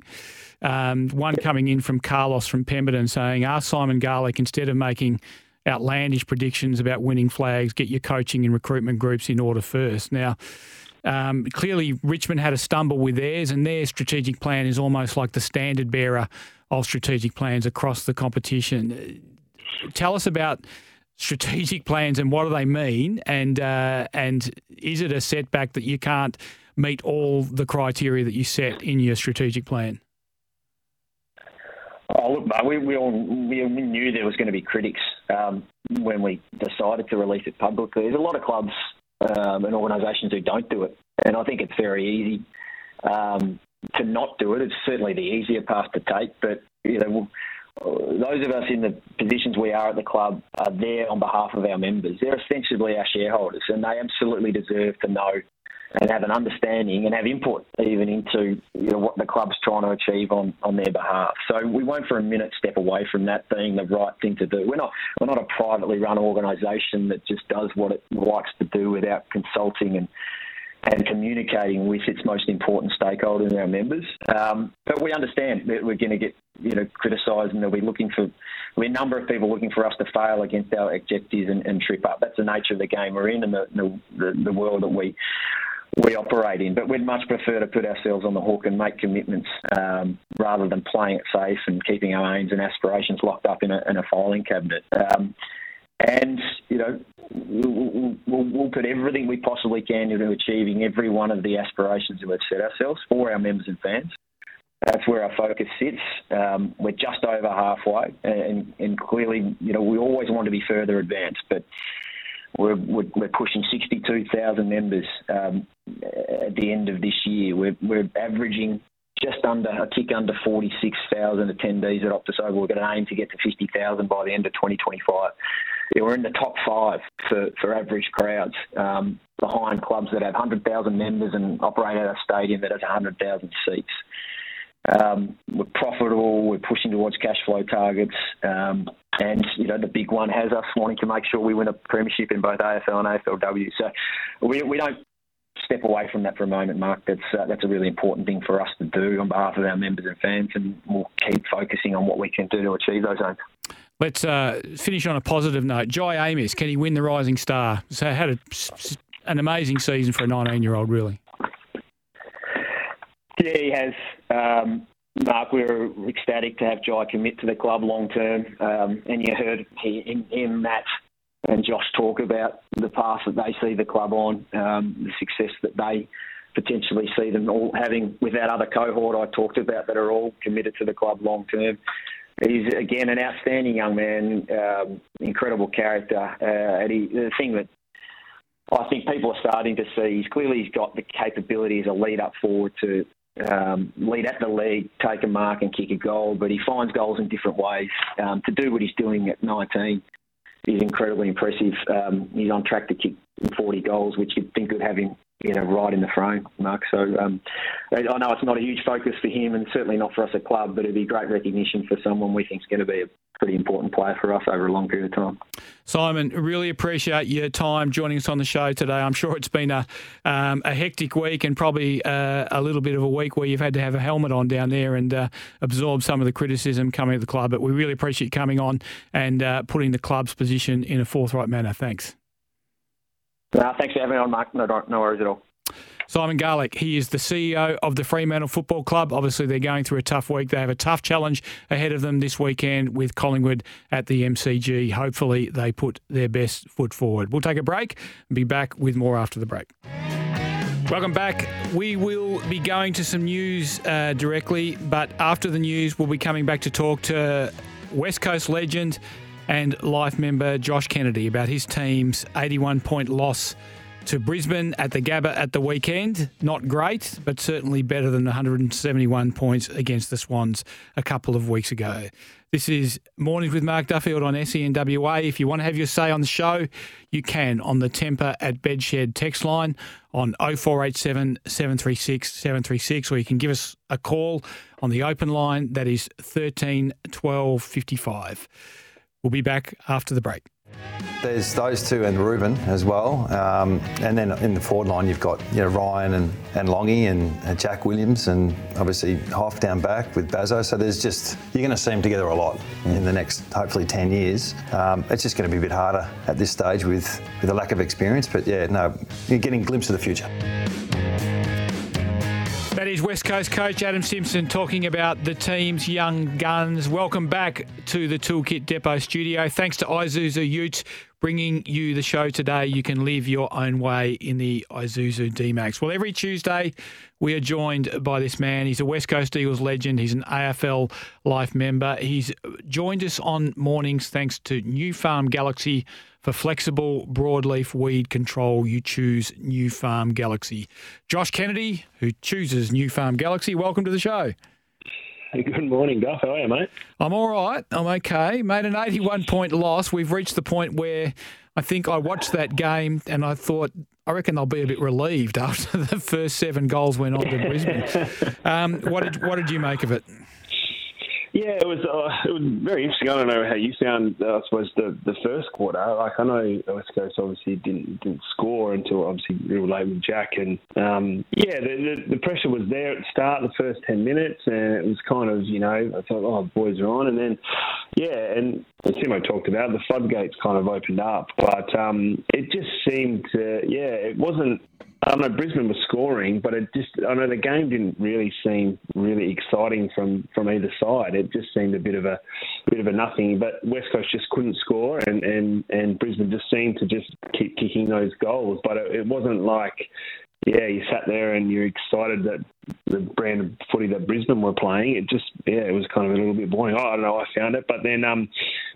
Um, one coming in from Carlos from Pemberton saying, ask Simon Garlick, instead of making outlandish predictions about winning flags, get your coaching and recruitment groups in order first. Now, Um, clearly, Richmond had a stumble with theirs, and their strategic plan is almost like the standard bearer of strategic plans across the competition. Tell us about strategic plans and what do they mean, and uh, and is it a setback that you can't meet all the criteria that you set in your strategic plan? Oh, look, mate, we, we all we knew there was going to be critics um, when we decided to release it publicly. There's a lot of clubs Um, and organisations who don't do it. And I think it's very easy um, to not do it. It's certainly the easier path to take. But, you know, we'll, those of us in the positions we are at the club are there on behalf of our members. They're essentially our shareholders, and they absolutely deserve to know and have an understanding and have input even into, you know, what the club's trying to achieve on, on their behalf. So we won't for a minute step away from that being the right thing to do. We're not we're not a privately run organisation that just does what it likes to do without consulting and and communicating with its most important stakeholders, our members. Um, but we understand that we're going to get, you know, criticised, and they'll be looking for we're a number of people looking for us to fail against our objectives and, and trip up. That's the nature of the game we're in and the the, the, the world that we. we operate in, but we'd much prefer to put ourselves on the hook and make commitments um, rather than playing it safe and keeping our aims and aspirations locked up in a, in a filing cabinet. Um, and, you know, we'll, we'll, we'll put everything we possibly can into achieving every one of the aspirations that we've set ourselves for our members and fans. That's where our focus sits. Um, we're just over halfway, and, and clearly, you know, we always want to be further advanced, but We're, we're pushing sixty-two thousand members um, at the end of this year. We're, we're averaging just under, a tick under forty-six thousand attendees at Optus Oval. We're going to aim to get to fifty thousand by the end of twenty twenty-five. We're in the top five for, for average crowds. Um, behind clubs that have one hundred thousand members and operate at a stadium that has one hundred thousand seats. Um, we're profitable, we're pushing towards cash flow targets, um, and, you know, the big one has us wanting to make sure we win a premiership in both A F L and A F L W. So we we don't step away from that for a moment, Mark. That's uh, that's a really important thing for us to do on behalf of our members and fans, and we'll keep focusing on what we can do to achieve those aims. Let's uh, finish on a positive note. Jai Amos, can he win the Rising Star? So had a, an amazing season for a nineteen-year-old, really. Yeah, he has. Um, Mark, we were ecstatic to have Jai commit to the club long term. Um, and you heard him, him, Matt and Josh talk about the path that they see the club on, um, the success that they potentially see them all having with that other cohort I talked about that are all committed to the club long term. He's, again, an outstanding young man, um, incredible character. Uh, and he, the thing that I think people are starting to see is clearly he's got the capability as a lead-up forward to Um, lead at the league, take a mark and kick a goal, but he finds goals in different ways. Um, to do what he's doing at nineteen is incredibly impressive. Um, he's on track to kick forty goals, which you'd think would have him, you know, right in the frame, Mark. So um, I know it's not a huge focus for him and certainly not for us at club, but it'd be great recognition for someone we think is going to be a pretty important player for us over a long period of time. Simon, really appreciate your time joining us on the show today. I'm sure it's been a um, a hectic week and probably uh, a little bit of a week where you've had to have a helmet on down there and uh, absorb some of the criticism coming at the club. But we really appreciate you coming on and uh, putting the club's position in a forthright manner. Thanks. Uh, thanks for having me on, Mark. No, no worries at all. Simon Garlick, he is the C E O of the Fremantle Football Club. Obviously, they're going through a tough week. They have a tough challenge ahead of them this weekend with Collingwood at the M C G. Hopefully, they put their best foot forward. We'll take a break and be back with more after the break. Welcome back. We will be going to some news uh, directly, but after the news, we'll be coming back to talk to West Coast legend and life member Josh Kennedy about his team's eighty-one point loss to Brisbane at the Gabba at the weekend. Not great, but certainly better than one hundred seventy-one points against the Swans a couple of weeks ago. This is Mornings with Mark Duffield on S E N W A. If you want to have your say on the show, you can on the Temper at Bedshed text line on oh four eight seven, seven three six, seven three six, or you can give us a call on the open line. That is thirteen twelve fifty-five. We'll be back after the break. There's those two and Ruben as well. Um, and then in the forward line, you've got, you know, Ryan and, and Longy and, and Jack Williams and obviously Hoff down back with Bazzo. So there's just, you're going to see them together a lot mm. in the next, hopefully, ten years. Um, it's just going to be a bit harder at this stage with, with a lack of experience. But yeah, no, you're getting a glimpse of the future. That is West Coast coach Adam Simpson talking about the team's young guns. Welcome back to the Toolkit Depot studio. Thanks to Isuzu Utes bringing you the show today. You can live your own way in the Isuzu D-MAX. Well, every Tuesday we are joined by this man. He's a West Coast Eagles legend. He's an A F L life member. He's joined us on mornings thanks to New Farm Galaxy. For flexible broadleaf weed control, you choose New Farm Galaxy. Josh Kennedy, who chooses New Farm Galaxy, welcome to the show. Hey, good morning, Duff. How are you, mate? I'm all right. I'm okay. Made an eighty-one point loss. We've reached the point where I think I watched that game and I thought, I reckon they'll be a bit relieved after the first seven goals went on to Brisbane. Um, what did what did you make of it? Yeah, it was uh, it was very interesting. I don't know how you found, uh, I suppose, the, the first quarter. Like, I know West Coast obviously didn't didn't score until obviously real late with Jack, and um, yeah, the, the the pressure was there at the start, the first ten minutes, and it was kind of, you know, I thought, oh, boys are on, and then yeah, and as Timo talked about, the floodgates kind of opened up, but um, it just seemed to, yeah, it wasn't. I know Brisbane was scoring, but it just—I know the game didn't really seem really exciting from, from either side. It just seemed a bit of a, a bit of a nothing. But West Coast just couldn't score, and, and, and Brisbane just seemed to just keep kicking those goals. But it, it wasn't like, yeah, you sat there and you're excited that the brand of footy that Brisbane were playing. It just, yeah, it was kind of a little bit boring. I don't know, I found it, but then um.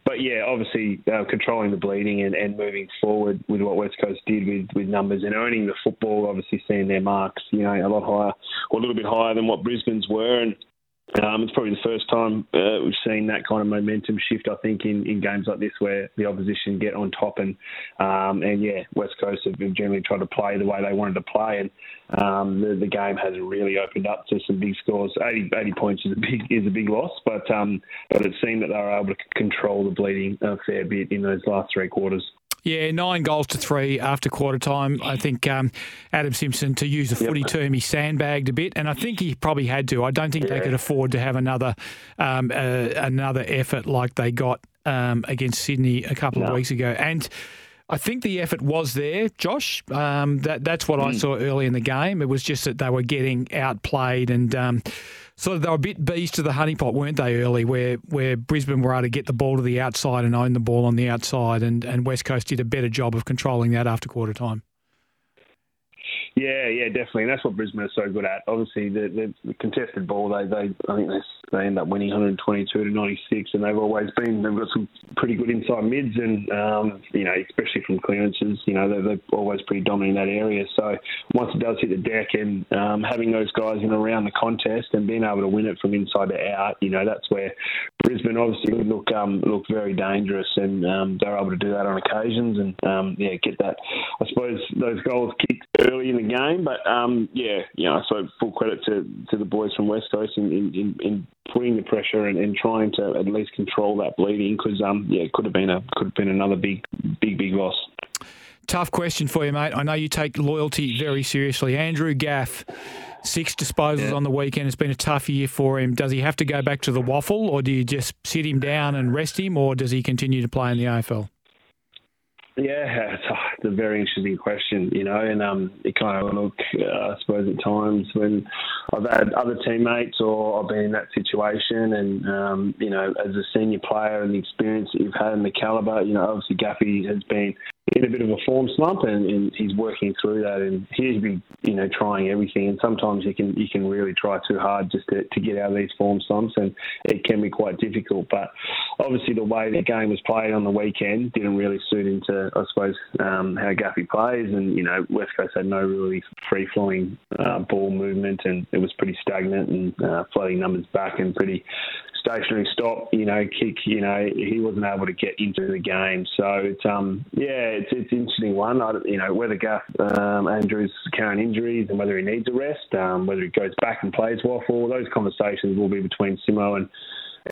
But, yeah, obviously uh, controlling the bleeding and, and moving forward with what West Coast did with, with numbers and earning the football, obviously seeing their marks, you know, a lot higher or a little bit higher than what Brisbane's were. And Um, it's probably the first time uh, we've seen that kind of momentum shift, I think, in, in games like this where the opposition get on top. And, um, and yeah, West Coast have generally tried to play the way they wanted to play. And um, the, the game has really opened up to some big scores. eighty, eighty points is a big is a big loss, but, um, but it seemed that they were able to control the bleeding a fair bit in those last three quarters. Yeah, nine goals to three after quarter time. I think um, Adam Simpson, to use a footy yep. term, he sandbagged a bit, and I think he probably had to. I don't think yeah. they could afford to have another um, uh, another effort like they got um, against Sydney a couple no. of weeks ago. And I think the effort was there, Josh. Um, that that's what mm. I saw early in the game. It was just that they were getting outplayed and. Um, Sort of, they were a bit bees to the honeypot, weren't they, early, where where Brisbane were able to get the ball to the outside and own the ball on the outside, and, and West Coast did a better job of controlling that after quarter time. Yeah, yeah, definitely. And that's what Brisbane are so good at. Obviously, the, the contested ball, they, they I think they, they end up winning one twenty-two to ninety-six, and they've always been, they've got some pretty good inside mids, and, um, you know, especially from clearances, you know, they're, they're always pretty dominant in that area. So once it does hit the deck and um, having those guys in around the contest and being able to win it from inside to out, you know, that's where Brisbane obviously look um, look very dangerous, and um, they're able to do that on occasions and, um, yeah, get that, I suppose, those goals kicked early in the game, but um, yeah, you know, so full credit to, to the boys from West Coast in, in, in putting the pressure and, and trying to at least control that bleeding, because um, yeah, it could have been a could have been another big big big loss. Tough question for you, mate. I know you take loyalty very seriously. Andrew Gaff, six disposals yeah. on the weekend. It's been a tough year for him. Does he have to go back to the waffle, or do you just sit him down and rest him, or does he continue to play in the A F L? Yeah, it's, it's a very interesting question, you know, and um, it kind of look, uh, I suppose, at times when I've had other teammates or I've been in that situation, and, um, you know, as a senior player and the experience that you've had and the calibre, you know, obviously Gaffy has been in a bit of a form slump, and, and he's working through that, and he's been, you know, trying everything, and sometimes you can you can really try too hard just to, to get out of these form slumps, and it can be quite difficult. But obviously the way the game was played on the weekend didn't really suit into, I suppose, um, how Gaffy plays, and, you know, West Coast had no really free-flowing uh, ball movement, and it was pretty stagnant and uh, floating numbers back and pretty stationary stop, you know, kick, you know, he wasn't able to get into the game. So it's, um, yeah, it's, it's an interesting one. I, you know, whether Gaff, um, Andrew's carrying injuries and whether he needs a rest, um, whether he goes back and plays waffle, those conversations will be between Simo and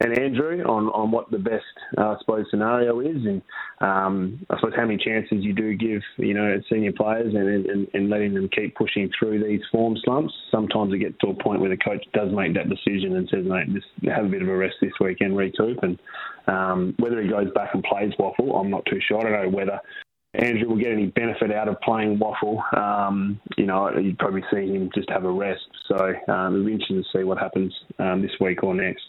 and Andrew on, on what the best, uh, I suppose, scenario is, and um, I suppose how many chances you do give, you know, senior players, and, and, and letting them keep pushing through these form slumps. Sometimes it gets to a point where the coach does make that decision and says, mate, just have a bit of a rest this weekend, recoup, and um, whether he goes back and plays waffle, I'm not too sure. I don't know whether Andrew will get any benefit out of playing waffle. Um, you know, you'd probably see him just have a rest. So um, it'll be interesting to see what happens um, this week or next.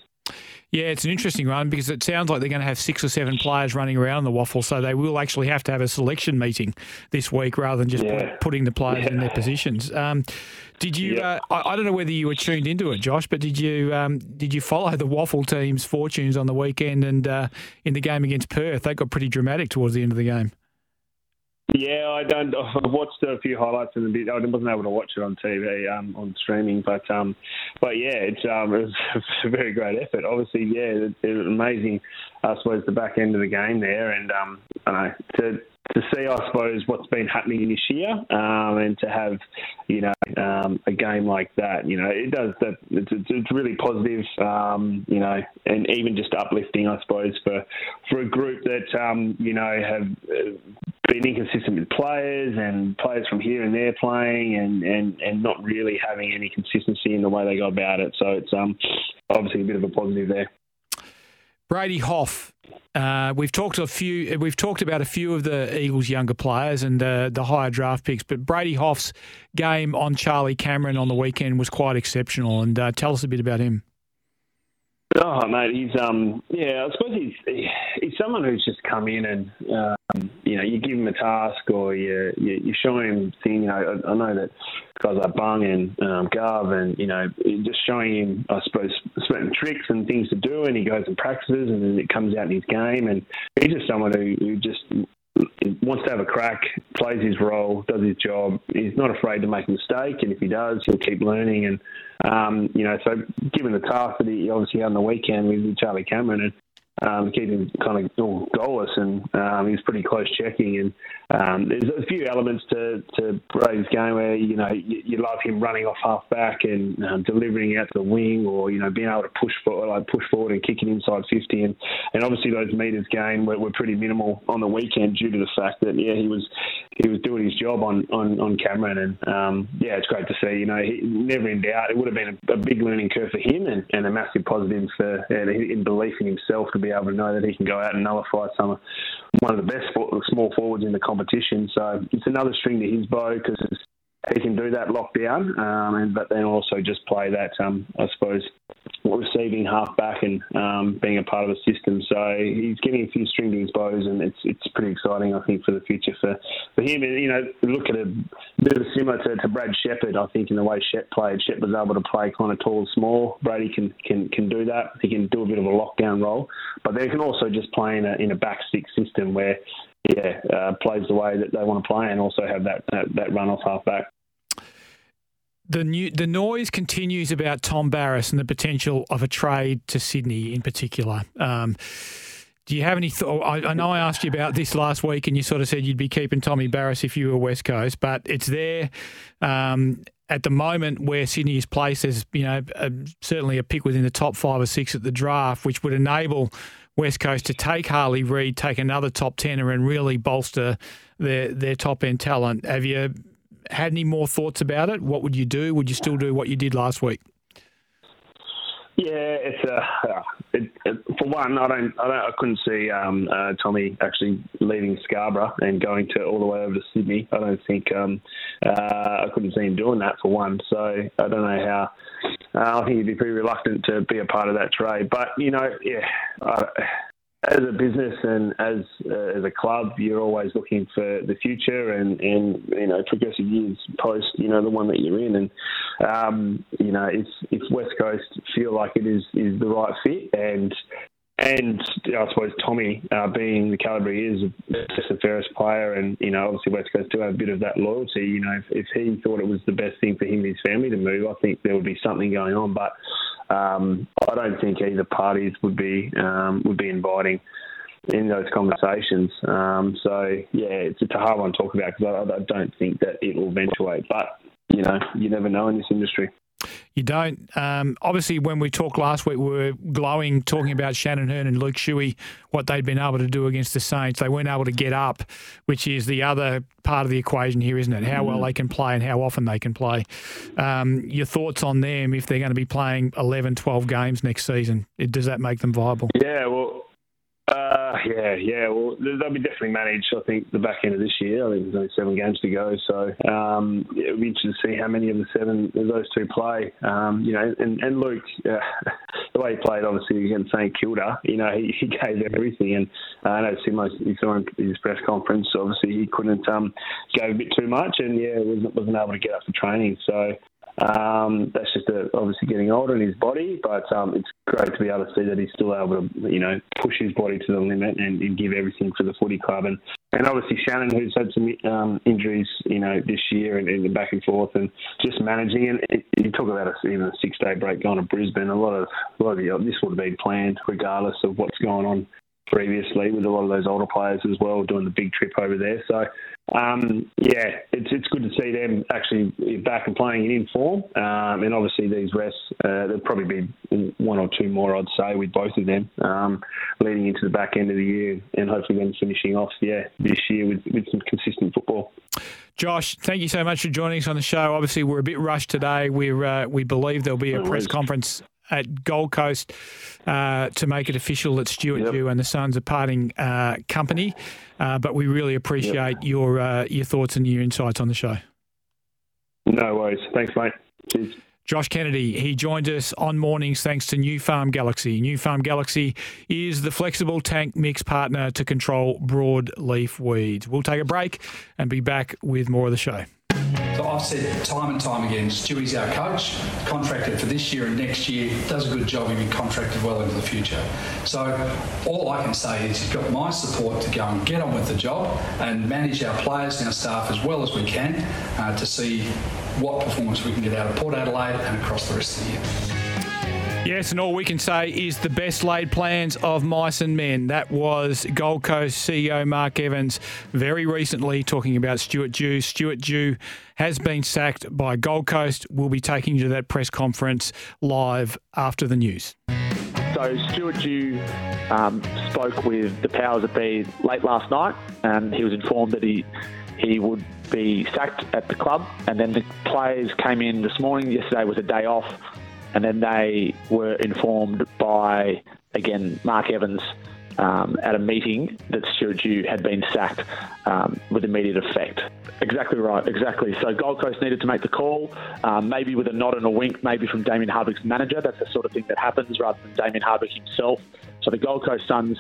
Yeah, it's an interesting one, because it sounds like they're going to have six or seven players running around the waffle, so they will actually have to have a selection meeting this week rather than just yeah. put, putting the players yeah. in their positions. Um, did you? Yeah. Uh, I, I don't know whether you were tuned into it, Josh, but did you um, did you follow the waffle team's fortunes on the weekend and uh, in the game against Perth? They got pretty dramatic towards the end of the game. Yeah, I don't. I've watched a few highlights and a bit. I wasn't able to watch it on T V, um, on streaming, but um, but yeah, it's um, it was a very great effort. Obviously, yeah, it, it was amazing. I suppose the back end of the game there, and um, I don't know, to to see, I suppose, what's been happening this year, um, and to have, you know, um, a game like that, you know, it does that. It's, it's really positive, um, you know, and even just uplifting, I suppose, for for a group that um, you know, have Uh, been inconsistent with players, and players from here and there playing, and, and, and not really having any consistency in the way they go about it. So it's um, obviously a bit of a positive there. Brady Hoff, uh, we've talked a few. We've talked about a few of the Eagles' younger players and uh, the higher draft picks, but Brady Hoff's game on Charlie Cameron on the weekend was quite exceptional. And uh, tell us a bit about him. Oh, mate, he's um, yeah. I suppose he's he's someone who's just come in and um, you know, you give him a task, or you you, you show him thing. You know, I, I know that guys like Bung and um, Garv, and you know, just showing him, I suppose, certain tricks and things to do, and he goes and practices, and then it comes out in his game, and he's just someone who, who just wants to have a crack, plays his role, does his job. He's not afraid to make a mistake, and if he does, he'll keep learning. And um, you know, so given the task that he obviously had on the weekend with Charlie Cameron, and Um, keep him kind of all goalless, and um, he was pretty close checking. And um, there's a few elements to to Brady's game where you know you, you love him running off half back and um, delivering out to the wing, or you know being able to push forward, like push forward and kick it inside fifty. And, and obviously those meters gained were, were pretty minimal on the weekend due to the fact that yeah he was he was doing his job on on, on Cameron. And um, yeah, it's great to see. You know, he, never in doubt, it would have been a, a big learning curve for him, and, and a massive positive for and in belief in himself to be able to know that he can go out and nullify some of one of the best small forwards in the competition. So it's another string to his bow because he can do that lockdown, um, and but then also just play that um, I suppose receiving half back and um, being a part of the system. So he's getting a few string to his bows, and it's it's pretty exciting I think for the future for, for him. And you know, look at a bit of a similar to, to Brad Shepherd I think in the way Shep played. Shep was able to play kind of tall and small. Brady can, can, can do that. He can do a bit of a lockdown role, but they can also just play in a in a back six system where yeah uh, plays the way that they want to play and also have that that, that run off half back. The new, the noise continues about Tom Barris and the potential of a trade to Sydney in particular. Um, do you have any thought? I, I know I asked you about this last week and you sort of said you'd be keeping Tommy Barris if you were West Coast, but it's there um, at the moment where Sydney is placed as, you know, a, certainly a pick within the top five or six at the draft, which would enable West Coast to take Harley Reid, take another top tenner and really bolster their, their top-end talent. Have you had any more thoughts about it? What would you do? Would you still do what you did last week? Yeah, it's a. Uh, it, it, for one, I don't, I don't, I couldn't see um, uh, Tommy actually leaving Scarborough and going to all the way over to Sydney. I don't think um, uh, I couldn't see him doing that for one. So I don't know how. Uh, I think he'd be pretty reluctant to be a part of that trade. But you know, yeah. I, As a business and as uh, as a club, you're always looking for the future and, and you know progressive years post you know the one that you're in, and um, you know if if West Coast feel like it is is the right fit and. And I suppose Tommy, uh, being the calibre he is, just the fairest player, and you know, obviously West Coast do have a bit of that loyalty. You know, if, if he thought it was the best thing for him and his family to move, I think there would be something going on. But um, I don't think either parties would be um, would be inviting in those conversations. Um, so yeah, it's, it's a hard one to talk about because I, I don't think that it will eventuate. But you know, you never know in this industry. You don't. Um, obviously, when we talked last week, we were glowing, talking about Shannon Hearn and Luke Shuey, what they'd been able to do against the Saints. They weren't able to get up, which is the other part of the equation here, isn't it? How well they can play and how often they can play. Um, your thoughts on them if they're going to be playing eleven, twelve games next season? It, does that make them viable? Yeah, well... Uh, yeah, yeah. Well, they'll be definitely managed, I think, the back end of this year. I think there's only seven games to go. So um, it'll be interesting to see how many of the seven of those two play. Um, you know, and, and Luke, uh, the way he played, obviously, against St Kilda, you know, he, he gave everything. And uh, I know Simo, you saw in his press conference, obviously, he couldn't, um, gave a bit too much and, yeah, wasn't, wasn't able to get up for training. So... Um, that's just a, obviously getting older in his body, but um, it's great to be able to see that he's still able to, you know, push his body to the limit and, and give everything for the footy club. And, and obviously Shannon, who's had some um, injuries, you know, this year and, and the back and forth and just managing. And it, you talk about a, even a six-day break going to Brisbane. A lot of a lot of the, this would have been planned regardless of what's going on previously with a lot of those older players as well doing the big trip over there. So. Um, yeah, it's it's good to see them actually back and playing in form, um, and obviously these rests uh, there'll probably be one or two more, I'd say, with both of them um, leading into the back end of the year, and hopefully then finishing off yeah this year with, with some consistent football. Josh, thank you so much for joining us on the show. Obviously, we're a bit rushed today. We're uh, we believe there'll be a no press worries. conference at Gold Coast uh, to make it official that Stuart Dew yep. and the Suns are parting uh, company. Uh, but we really appreciate yep. your uh, your thoughts and your insights on the show. No worries. Thanks, mate. Cheers. Josh Kennedy, he joined us on mornings thanks to New Farm Galaxy. New Farm Galaxy is the flexible tank mix partner to control broadleaf weeds. We'll take a break and be back with more of the show. I've said time and time again, Stewie's our coach, contracted for this year and next year, does a good job, he'll be contracted well into the future. So all I can say is he's got my support to go and get on with the job and manage our players and our staff as well as we can uh, to see what performance we can get out of Port Adelaide and across the rest of the year. Yes, and all we can say is the best laid plans of mice and men. That was Gold Coast C E O Mark Evans very recently talking about Stuart Dew. Stuart Dew has been sacked by Gold Coast. We'll be taking you to that press conference live after the news. So Stuart Dew um, spoke with the powers that be late last night, and he was informed that he he would be sacked at the club. And then the players came in this morning. Yesterday was a day off. And then they were informed by, again, Mark Evans um, at a meeting that Stuart Dew had been sacked um, with immediate effect. Exactly right, exactly. So Gold Coast needed to make the call, um, maybe with a nod and a wink, maybe from Damien Hardwick's manager. That's the sort of thing that happens rather than Damien Hardwick himself. So the Gold Coast Suns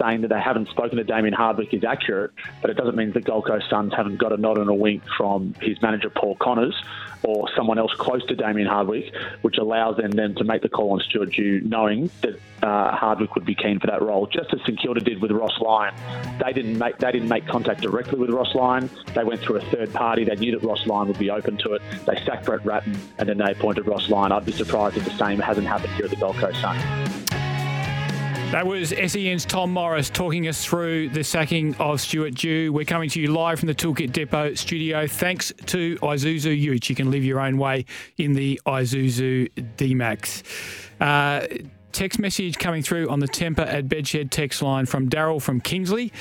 saying that they haven't spoken to Damien Hardwick is accurate, but it doesn't mean the Gold Coast Suns haven't got a nod and a wink from his manager, Paul Connors, or someone else close to Damien Hardwick, which allows them then to make the call on Stuart Dew, knowing that uh, Hardwick would be keen for that role, just as St Kilda did with Ross Lyon. They didn't make they didn't make contact directly with Ross Lyon. They went through a third party. They knew that Ross Lyon would be open to it. They sacked Brett Ratten, and then they appointed Ross Lyon. I'd be surprised if the same hasn't happened here at the Gold Coast Suns. That was S E N's Tom Morris talking us through the sacking of Stuart Dew. We're coming to you live from the Toolkit Depot studio. Thanks to Isuzu Ute. You can live your own way in the Isuzu D-MAX. Uh, text message coming through on the Temper at Bedshed text line from Daryl from Kingsley.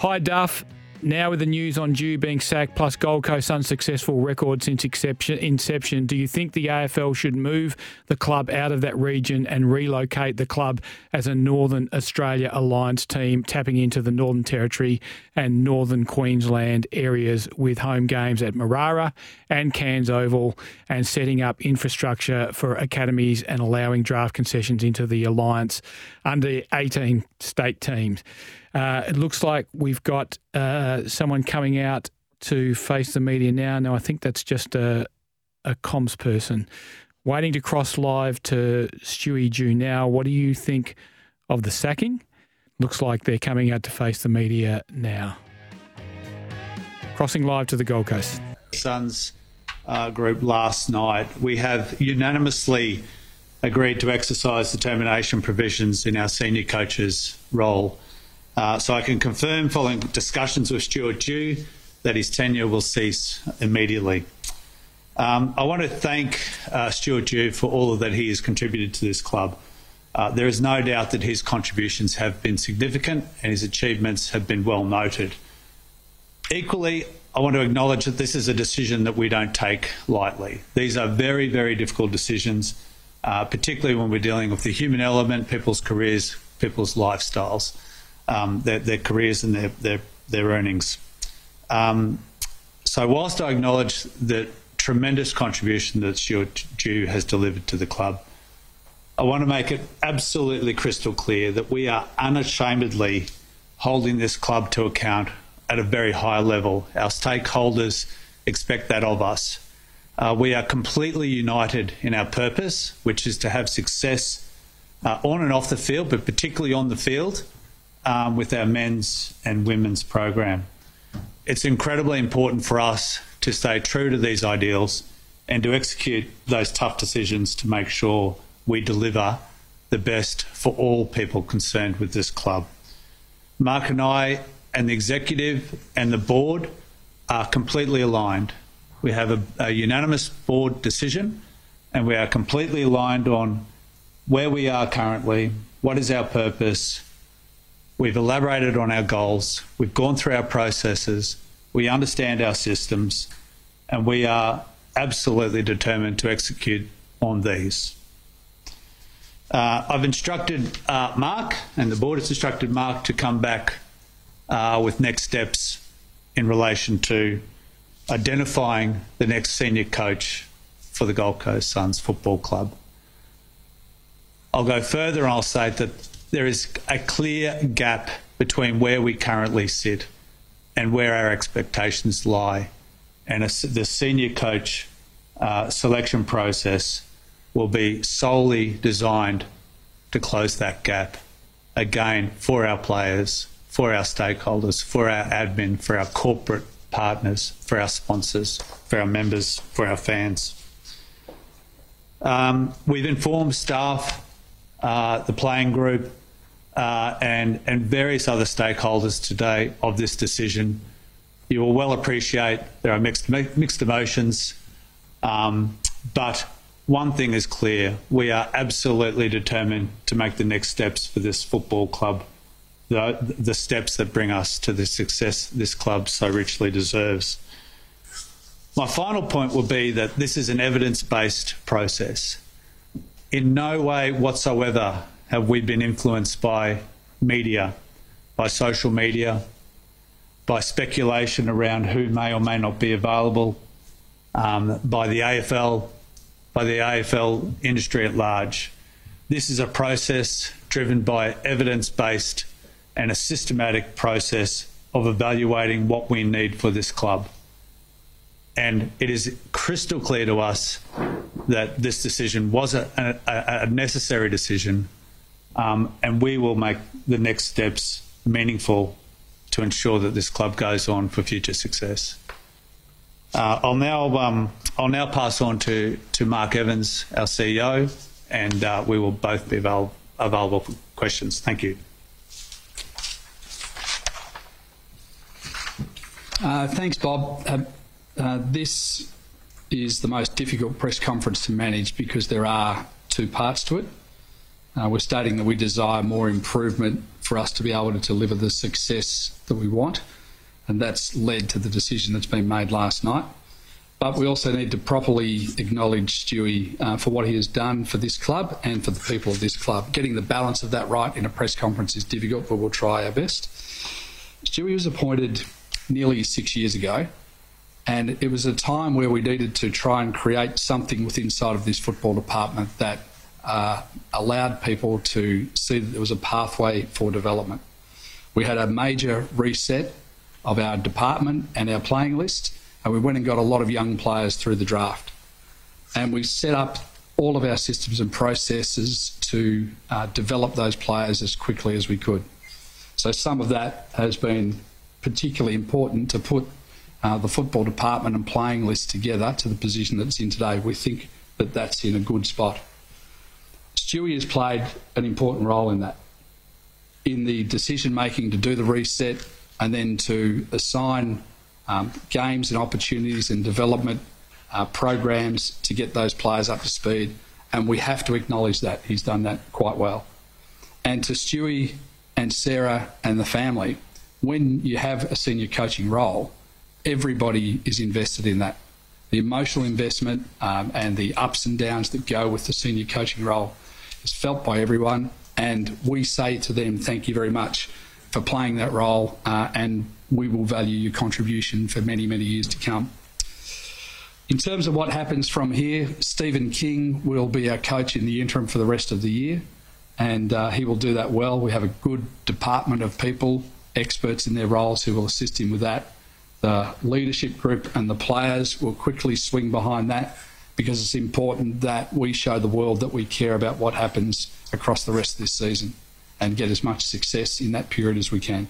Hi, Duff. Now with the news on Dew being sacked plus Gold Coast's unsuccessful record since inception, do you think the A F L should move the club out of that region and relocate the club as a Northern Australia Alliance team, tapping into the Northern Territory and Northern Queensland areas with home games at Marara and Cairns Oval, and setting up infrastructure for academies and allowing draft concessions into the Alliance under eighteen state teams? Uh, it looks like we've got uh, someone coming out to face the media now. Now, I think that's just a, a comms person. Waiting to cross live to Stewie Dew now. What do you think of the sacking? Looks like they're coming out to face the media now. Crossing live to the Gold Coast Suns uh, group last night. We have unanimously agreed to exercise the termination provisions in our senior coach's role. Uh, so I can confirm, following discussions with Stuart Dew, that his tenure will cease immediately. Um, I want to thank uh, Stuart Dew for all that he has contributed to this club. Uh, there is no doubt that his contributions have been significant and his achievements have been well noted. Equally, I want to acknowledge that this is a decision that we don't take lightly. These are very, very difficult decisions, uh, particularly when we're dealing with the human element, people's careers, people's lifestyles. Um, their, their careers and their their, their earnings. Um, so whilst I acknowledge the tremendous contribution that Stuart Dew has delivered to the club, I want to make it absolutely crystal clear that we are unashamedly holding this club to account at a very high level. Our stakeholders expect that of us. Uh, we are completely united in our purpose, which is to have success uh, on and off the field, but particularly on the field, Um, with our men's and women's program. It's incredibly important for us to stay true to these ideals and to execute those tough decisions to make sure we deliver the best for all people concerned with this club. Mark and I and the executive and the board are completely aligned. We have a, a unanimous board decision, and we are completely aligned on where we are currently, what is our purpose. We've elaborated on our goals, we've gone through our processes, we understand our systems, and we are absolutely determined to execute on these. Uh, I've instructed uh, Mark, and the board has instructed Mark, to come back uh, with next steps in relation to identifying the next senior coach for the Gold Coast Suns Football Club. I'll go further and I'll say that there is a clear gap between where we currently sit and where our expectations lie, and a, the senior coach uh, selection process will be solely designed to close that gap, again, for our players, for our stakeholders, for our admin, for our corporate partners, for our sponsors, for our members, for our fans. Um, we've informed staff, uh, the playing group, uh, and, and various other stakeholders today of this decision. You will well appreciate there are mixed, mixed emotions, um, but one thing is clear: we are absolutely determined to make the next steps for this football club, the, the steps that bring us to the success this club so richly deserves. My final point will be that this is an evidence-based process. In no way whatsoever have we been influenced by media, by social media, by speculation around who may or may not be available, um, by the A F L, by the A F L industry at large. This is a process driven by evidence-based and a systematic process of evaluating what we need for this club. And it is crystal clear to us that this decision was a, a, a necessary decision, um, and we will make the next steps meaningful to ensure that this club goes on for future success. Uh, I'll now um, I'll now pass on to to Mark Evans, our C E O, and uh, we will both be avail available for questions. Thank you. Uh, thanks, Bob. Uh Uh, this is the most difficult press conference to manage because there are two parts to it. Uh, we're stating that we desire more improvement for us to be able to deliver the success that we want, and that's led to the decision that's been made last night. But we also need to properly acknowledge Stewie uh, for what he has done for this club and for the people of this club. Getting the balance of that right in a press conference is difficult, but we'll try our best. Stewie was appointed nearly six years ago, and it was a time where we needed to try and create something within side of this football department that uh, allowed people to see that there was a pathway for development. We had a major reset of our department and our playing list, and we went and got a lot of young players through the draft. And we set up all of our systems and processes to uh, develop those players as quickly as we could. So some of that has been particularly important to put Uh, the football department and playing list together to the position that's in today. We think that that's in a good spot. Stewie has played an important role in that, in the decision making to do the reset and then to assign um, games and opportunities and development uh, programs to get those players up to speed, and we have to acknowledge that. He's done that quite well. And to Stewie and Sarah and the family, when you have a senior coaching role, everybody is invested in that. The emotional investment um, and the ups and downs that go with the senior coaching role is felt by everyone, and we say to them, thank you very much for playing that role, uh, and we will value your contribution for many, many years to come. In terms of what happens from here, Stephen King will be our coach in the interim for the rest of the year, and uh, he will do that well. We have a good department of people, experts in their roles, who will assist him with that. The leadership group and the players will quickly swing behind that, because it's important that we show the world that we care about what happens across the rest of this season and get as much success in that period as we can.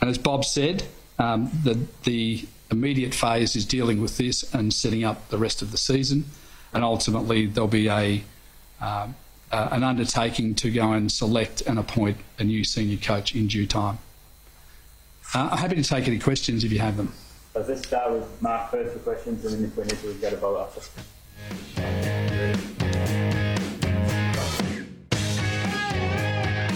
And as Bob said, um, the, the immediate phase is dealing with this and setting up the rest of the season, and ultimately there'll be a, um, uh, an undertaking to go and select and appoint a new senior coach in due time. Uh, I'm happy to take any questions if you have them. Does this start with Mark first for questions, and then if we need to, we go to Bob after?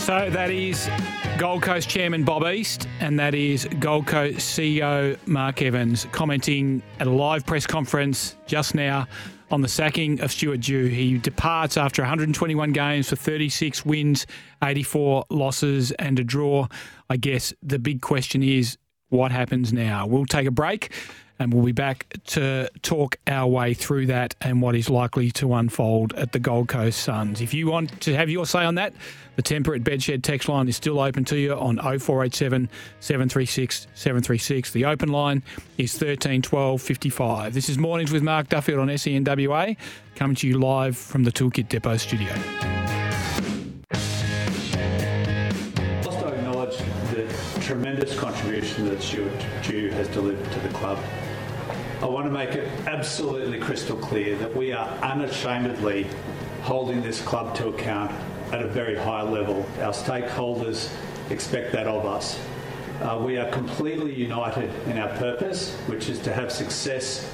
So that is Gold Coast Chairman Bob East, and that is Gold Coast C E O Mark Evans, commenting at a live press conference just now on the sacking of Stuart Dew. He departs after one hundred twenty-one games for thirty-six wins, eighty-four losses and a draw. I guess the big question is, what happens now. We'll take a break and we'll be back to talk our way through that and what is likely to unfold at the Gold Coast Suns. If you want to have your say on that, the Temperate Bedshed text line is still open to you on oh four eight seven, seven three six, seven three six. The open line is thirteen twelve fifty-five. This is Mornings with Mark Duffield on S E N W A, coming to you live from the Toolkit Depot studio. Tremendous contribution that Stuart Dew has delivered to the club. I want to make it absolutely crystal clear that we are unashamedly holding this club to account at a very high level. Our stakeholders expect that of us. Uh, we are completely united in our purpose, which is to have success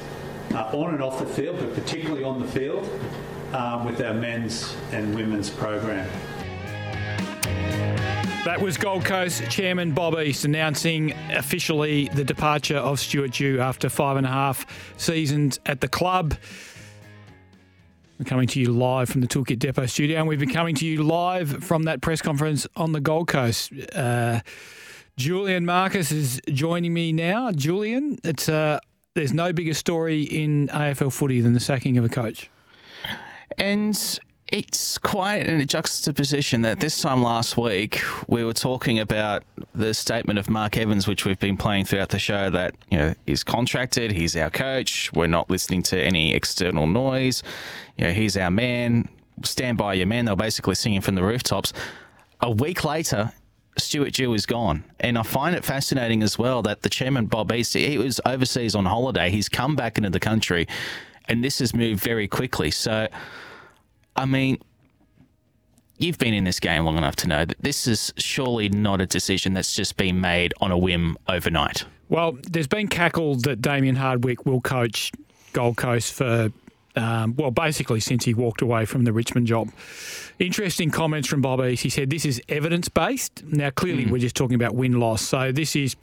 uh, on and off the field, but particularly on the field, uh, with our men's and women's program. That was Gold Coast Chairman Bob East announcing officially the departure of Stuart Dew after five and a half seasons at the club. We're coming to you live from the Toolkit Depot studio, and we've been coming to you live from that press conference on the Gold Coast. Uh, Julian Marcus is joining me now. Julian, it's uh, there's no bigger story in A F L footy than the sacking of a coach. And it's quite a juxtaposition that this time last week we were talking about the statement of Mark Evans, which we've been playing throughout the show, that, you know, he's contracted, he's our coach, we're not listening to any external noise, you know, he's our man, stand by your man. They're basically singing from the rooftops. A week later, Stuart Dew is gone. And I find it fascinating as well that the chairman, Bob East, he was overseas on holiday. He's come back into the country and this has moved very quickly. So, I mean, you've been in this game long enough to know that this is surely not a decision that's just been made on a whim overnight. Well, there's been cackle that Damien Hardwick will coach Gold Coast for, um, well, basically since he walked away from the Richmond job. Interesting comments from Bob East. He said this is evidence-based. Now, clearly mm. we're just talking about win-loss. So this is,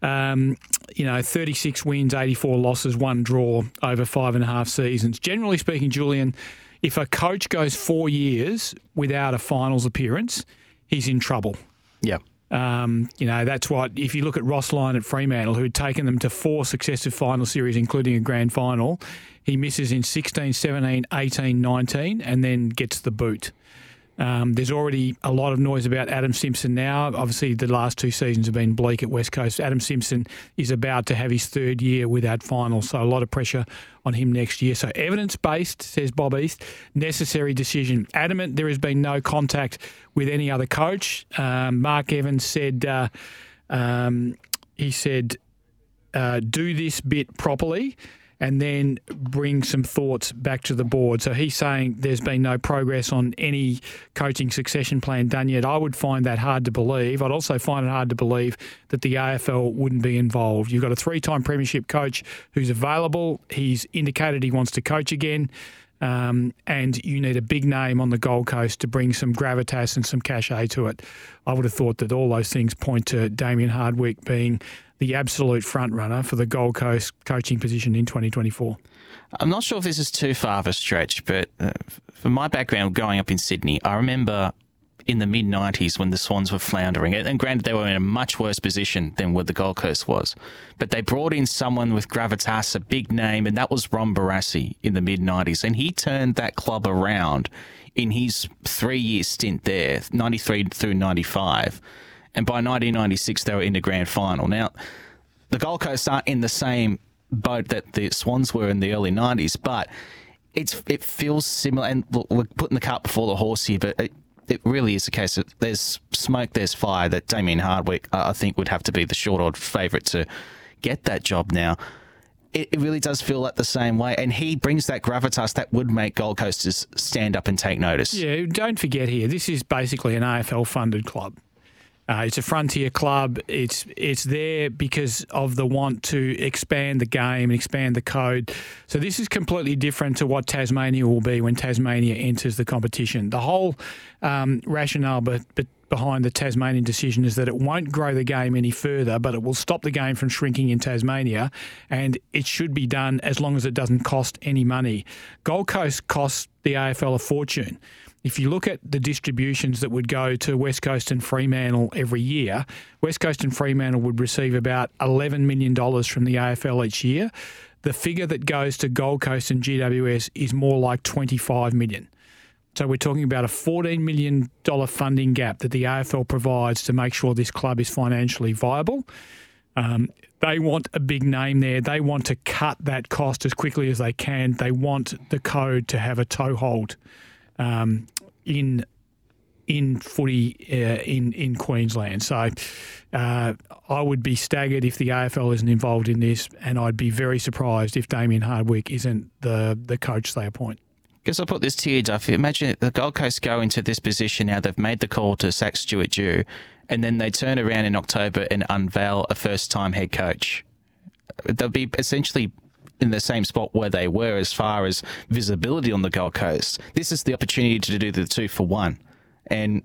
um, you know, thirty-six wins, eighty-four losses, one draw over five and a half seasons. Generally speaking, Julian, if a coach goes four years without a finals appearance, he's in trouble. Yeah. Um, you know, that's what, if you look at Ross Lyon at Fremantle, who had taken them to four successive final series, including a grand final, he misses in sixteen, seventeen, eighteen, nineteen, and then gets the boot. Um, there's already a lot of noise about Adam Simpson now. Obviously, the last two seasons have been bleak at West Coast. Adam Simpson is about to have his third year without finals, so a lot of pressure on him next year. So evidence-based, says Bob East, necessary decision. Adamant there has been no contact with any other coach. Um, Mark Evans said, uh, um, he said, uh, do this bit properly and then bring some thoughts back to the board. So he's saying there's been no progress on any coaching succession plan done yet. I would find that hard to believe. I'd also find it hard to believe that the A F L wouldn't be involved. You've got a three-time premiership coach who's available. He's indicated he wants to coach again. Um, and you need a big name on the Gold Coast to bring some gravitas and some cachet to it. I would have thought that all those things point to Damien Hardwick being the absolute front runner for the Gold Coast coaching position in twenty twenty-four. I'm not sure if this is too far of a stretch, but uh, from my background growing up in Sydney, I remember in the mid nineties when the Swans were floundering, and granted they were in a much worse position than what the Gold Coast was, but they brought in someone with gravitas, a big name, and that was Ron Barassi in the mid nineties, and he turned that club around in his three-year stint there, ninety-three through ninety-five, and by nineteen ninety-six they were in the grand final. Now, the Gold Coast aren't in the same boat that the Swans were in the early nineties, but it's it feels similar, and look, we're putting the cart before the horse here, but it, It really is a case that there's smoke, there's fire, that Damien Hardwick, uh, I think, would have to be the short-odd favourite to get that job now. It, it really does feel like the same way, and he brings that gravitas that would make Gold Coasters stand up and take notice. Yeah, don't forget here, this is basically an A F L-funded club. Uh, it's a frontier club. It's it's there because of the want to expand the game and expand the code. So this is completely different to what Tasmania will be when Tasmania enters the competition. The whole um, rationale be, be behind the Tasmanian decision is that it won't grow the game any further, but it will stop the game from shrinking in Tasmania, and it should be done as long as it doesn't cost any money. Gold Coast costs the A F L a fortune. if you look at the distributions that would go to West Coast and Fremantle every year, West Coast and Fremantle would receive about eleven million dollars from the A F L each year. The figure that goes to Gold Coast and G W S is more like twenty-five million dollars. So we're talking about a fourteen million dollars funding gap that the A F L provides to make sure this club is financially viable. Um, they want a big name there. They want to cut that cost as quickly as they can. They want the code to have a toehold um, in in footy uh, in, in Queensland. So uh, I would be staggered if the A F L isn't involved in this, and I'd be very surprised if Damien Hardwick isn't the, the coach they appoint. Because I put this to you, Duffy. Imagine the Gold Coast go into this position now. They've made the call to sack Stuart Dew, and then they turn around in October and unveil a first-time head coach. They'll be essentially in the same spot where they were as far as visibility on the Gold Coast. This is the opportunity to do the two for one. And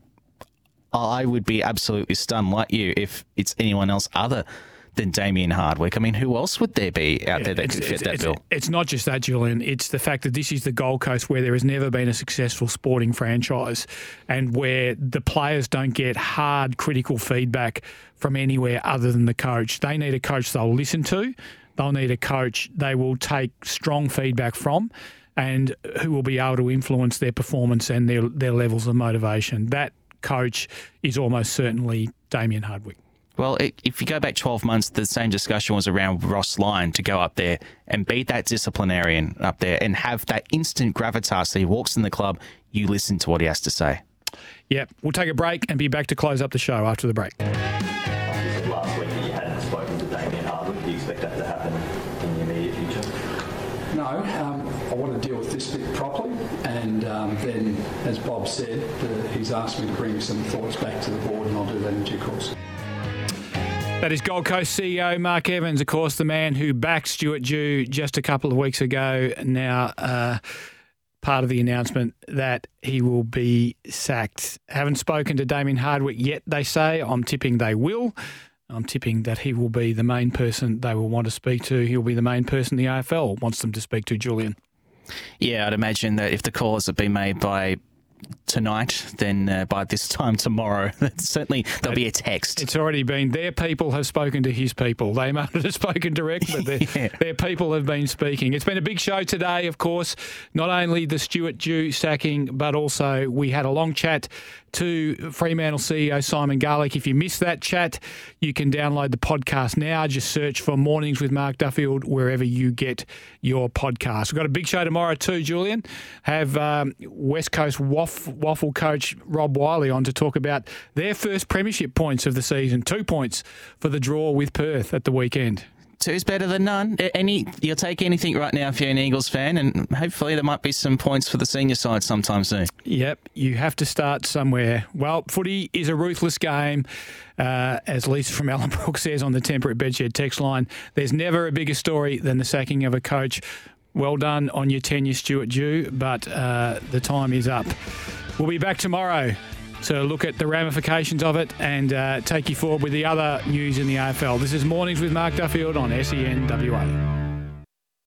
I would be absolutely stunned, like you, if it's anyone else other than Damien Hardwick. I mean, who else would there be out there that it's, could fit it's, that it's, bill? It's not just that, Julian. It's the fact that this is the Gold Coast where there has never been a successful sporting franchise and where the players don't get hard, critical feedback from anywhere other than the coach. They need a coach they'll listen to. They'll need a coach they will take strong feedback from and who will be able to influence their performance and their, their levels of motivation. That coach is almost certainly Damien Hardwick. Well, it, if you go back twelve months, the same discussion was around Ross Lyon to go up there and be that disciplinarian up there and have that instant gravitas. So he walks in the club, you listen to what he has to say. Yep. We'll take a break and be back to close up the show after the break. Last week you hadn't spoken to Damien Hardwick. Do you expect that to happen in the immediate future? No. Um, I want to deal with this bit properly. And um, then, as Bob said, the, he's asked me to bring some thoughts back to the board, and I'll do that in due course. That is Gold Coast C E O Mark Evans, of course, the man who backed Stuart Dew just a couple of weeks ago. Now, uh, part of the announcement that he will be sacked. Haven't spoken to Damien Hardwick yet, they say. I'm tipping they will. I'm tipping that he will be the main person they will want to speak to. He'll be the main person the A F L wants them to speak to, Julian. Yeah, I'd imagine that if the calls have been made by tonight, then uh, by this time tomorrow, certainly there'll be a text. It's already been, their people have spoken to his people. They might have spoken direct, but their, yeah. their people have been speaking. It's been a big show today, of course, not only the Stuart Dew sacking, but also we had a long chat to Fremantle C E O Simon Garlick. If you missed that chat, you can download the podcast now. Just search for Mornings with Mark Duffield wherever you get your podcast. We've got a big show tomorrow too, Julian. Have um, West Coast waffle, waffle coach Rob Wiley on to talk about their first premiership points of the season. Two points for the draw with Perth at the weekend. Two's better than none. Any, you'll take anything right now if you're an Eagles fan, and hopefully there might be some points for the senior side sometime soon. Yep, you have to start somewhere. Well, footy is a ruthless game, uh, as Lisa from Allenbrook says on the Temperate Bedshed text line. There's never a bigger story than the sacking of a coach. Well done on your tenure, Stuart Dew, but uh, the time is up. We'll be back tomorrow to look at the ramifications of it and uh, take you forward with the other news in the A F L. This is Mornings with Mark Duffield on S E N W A.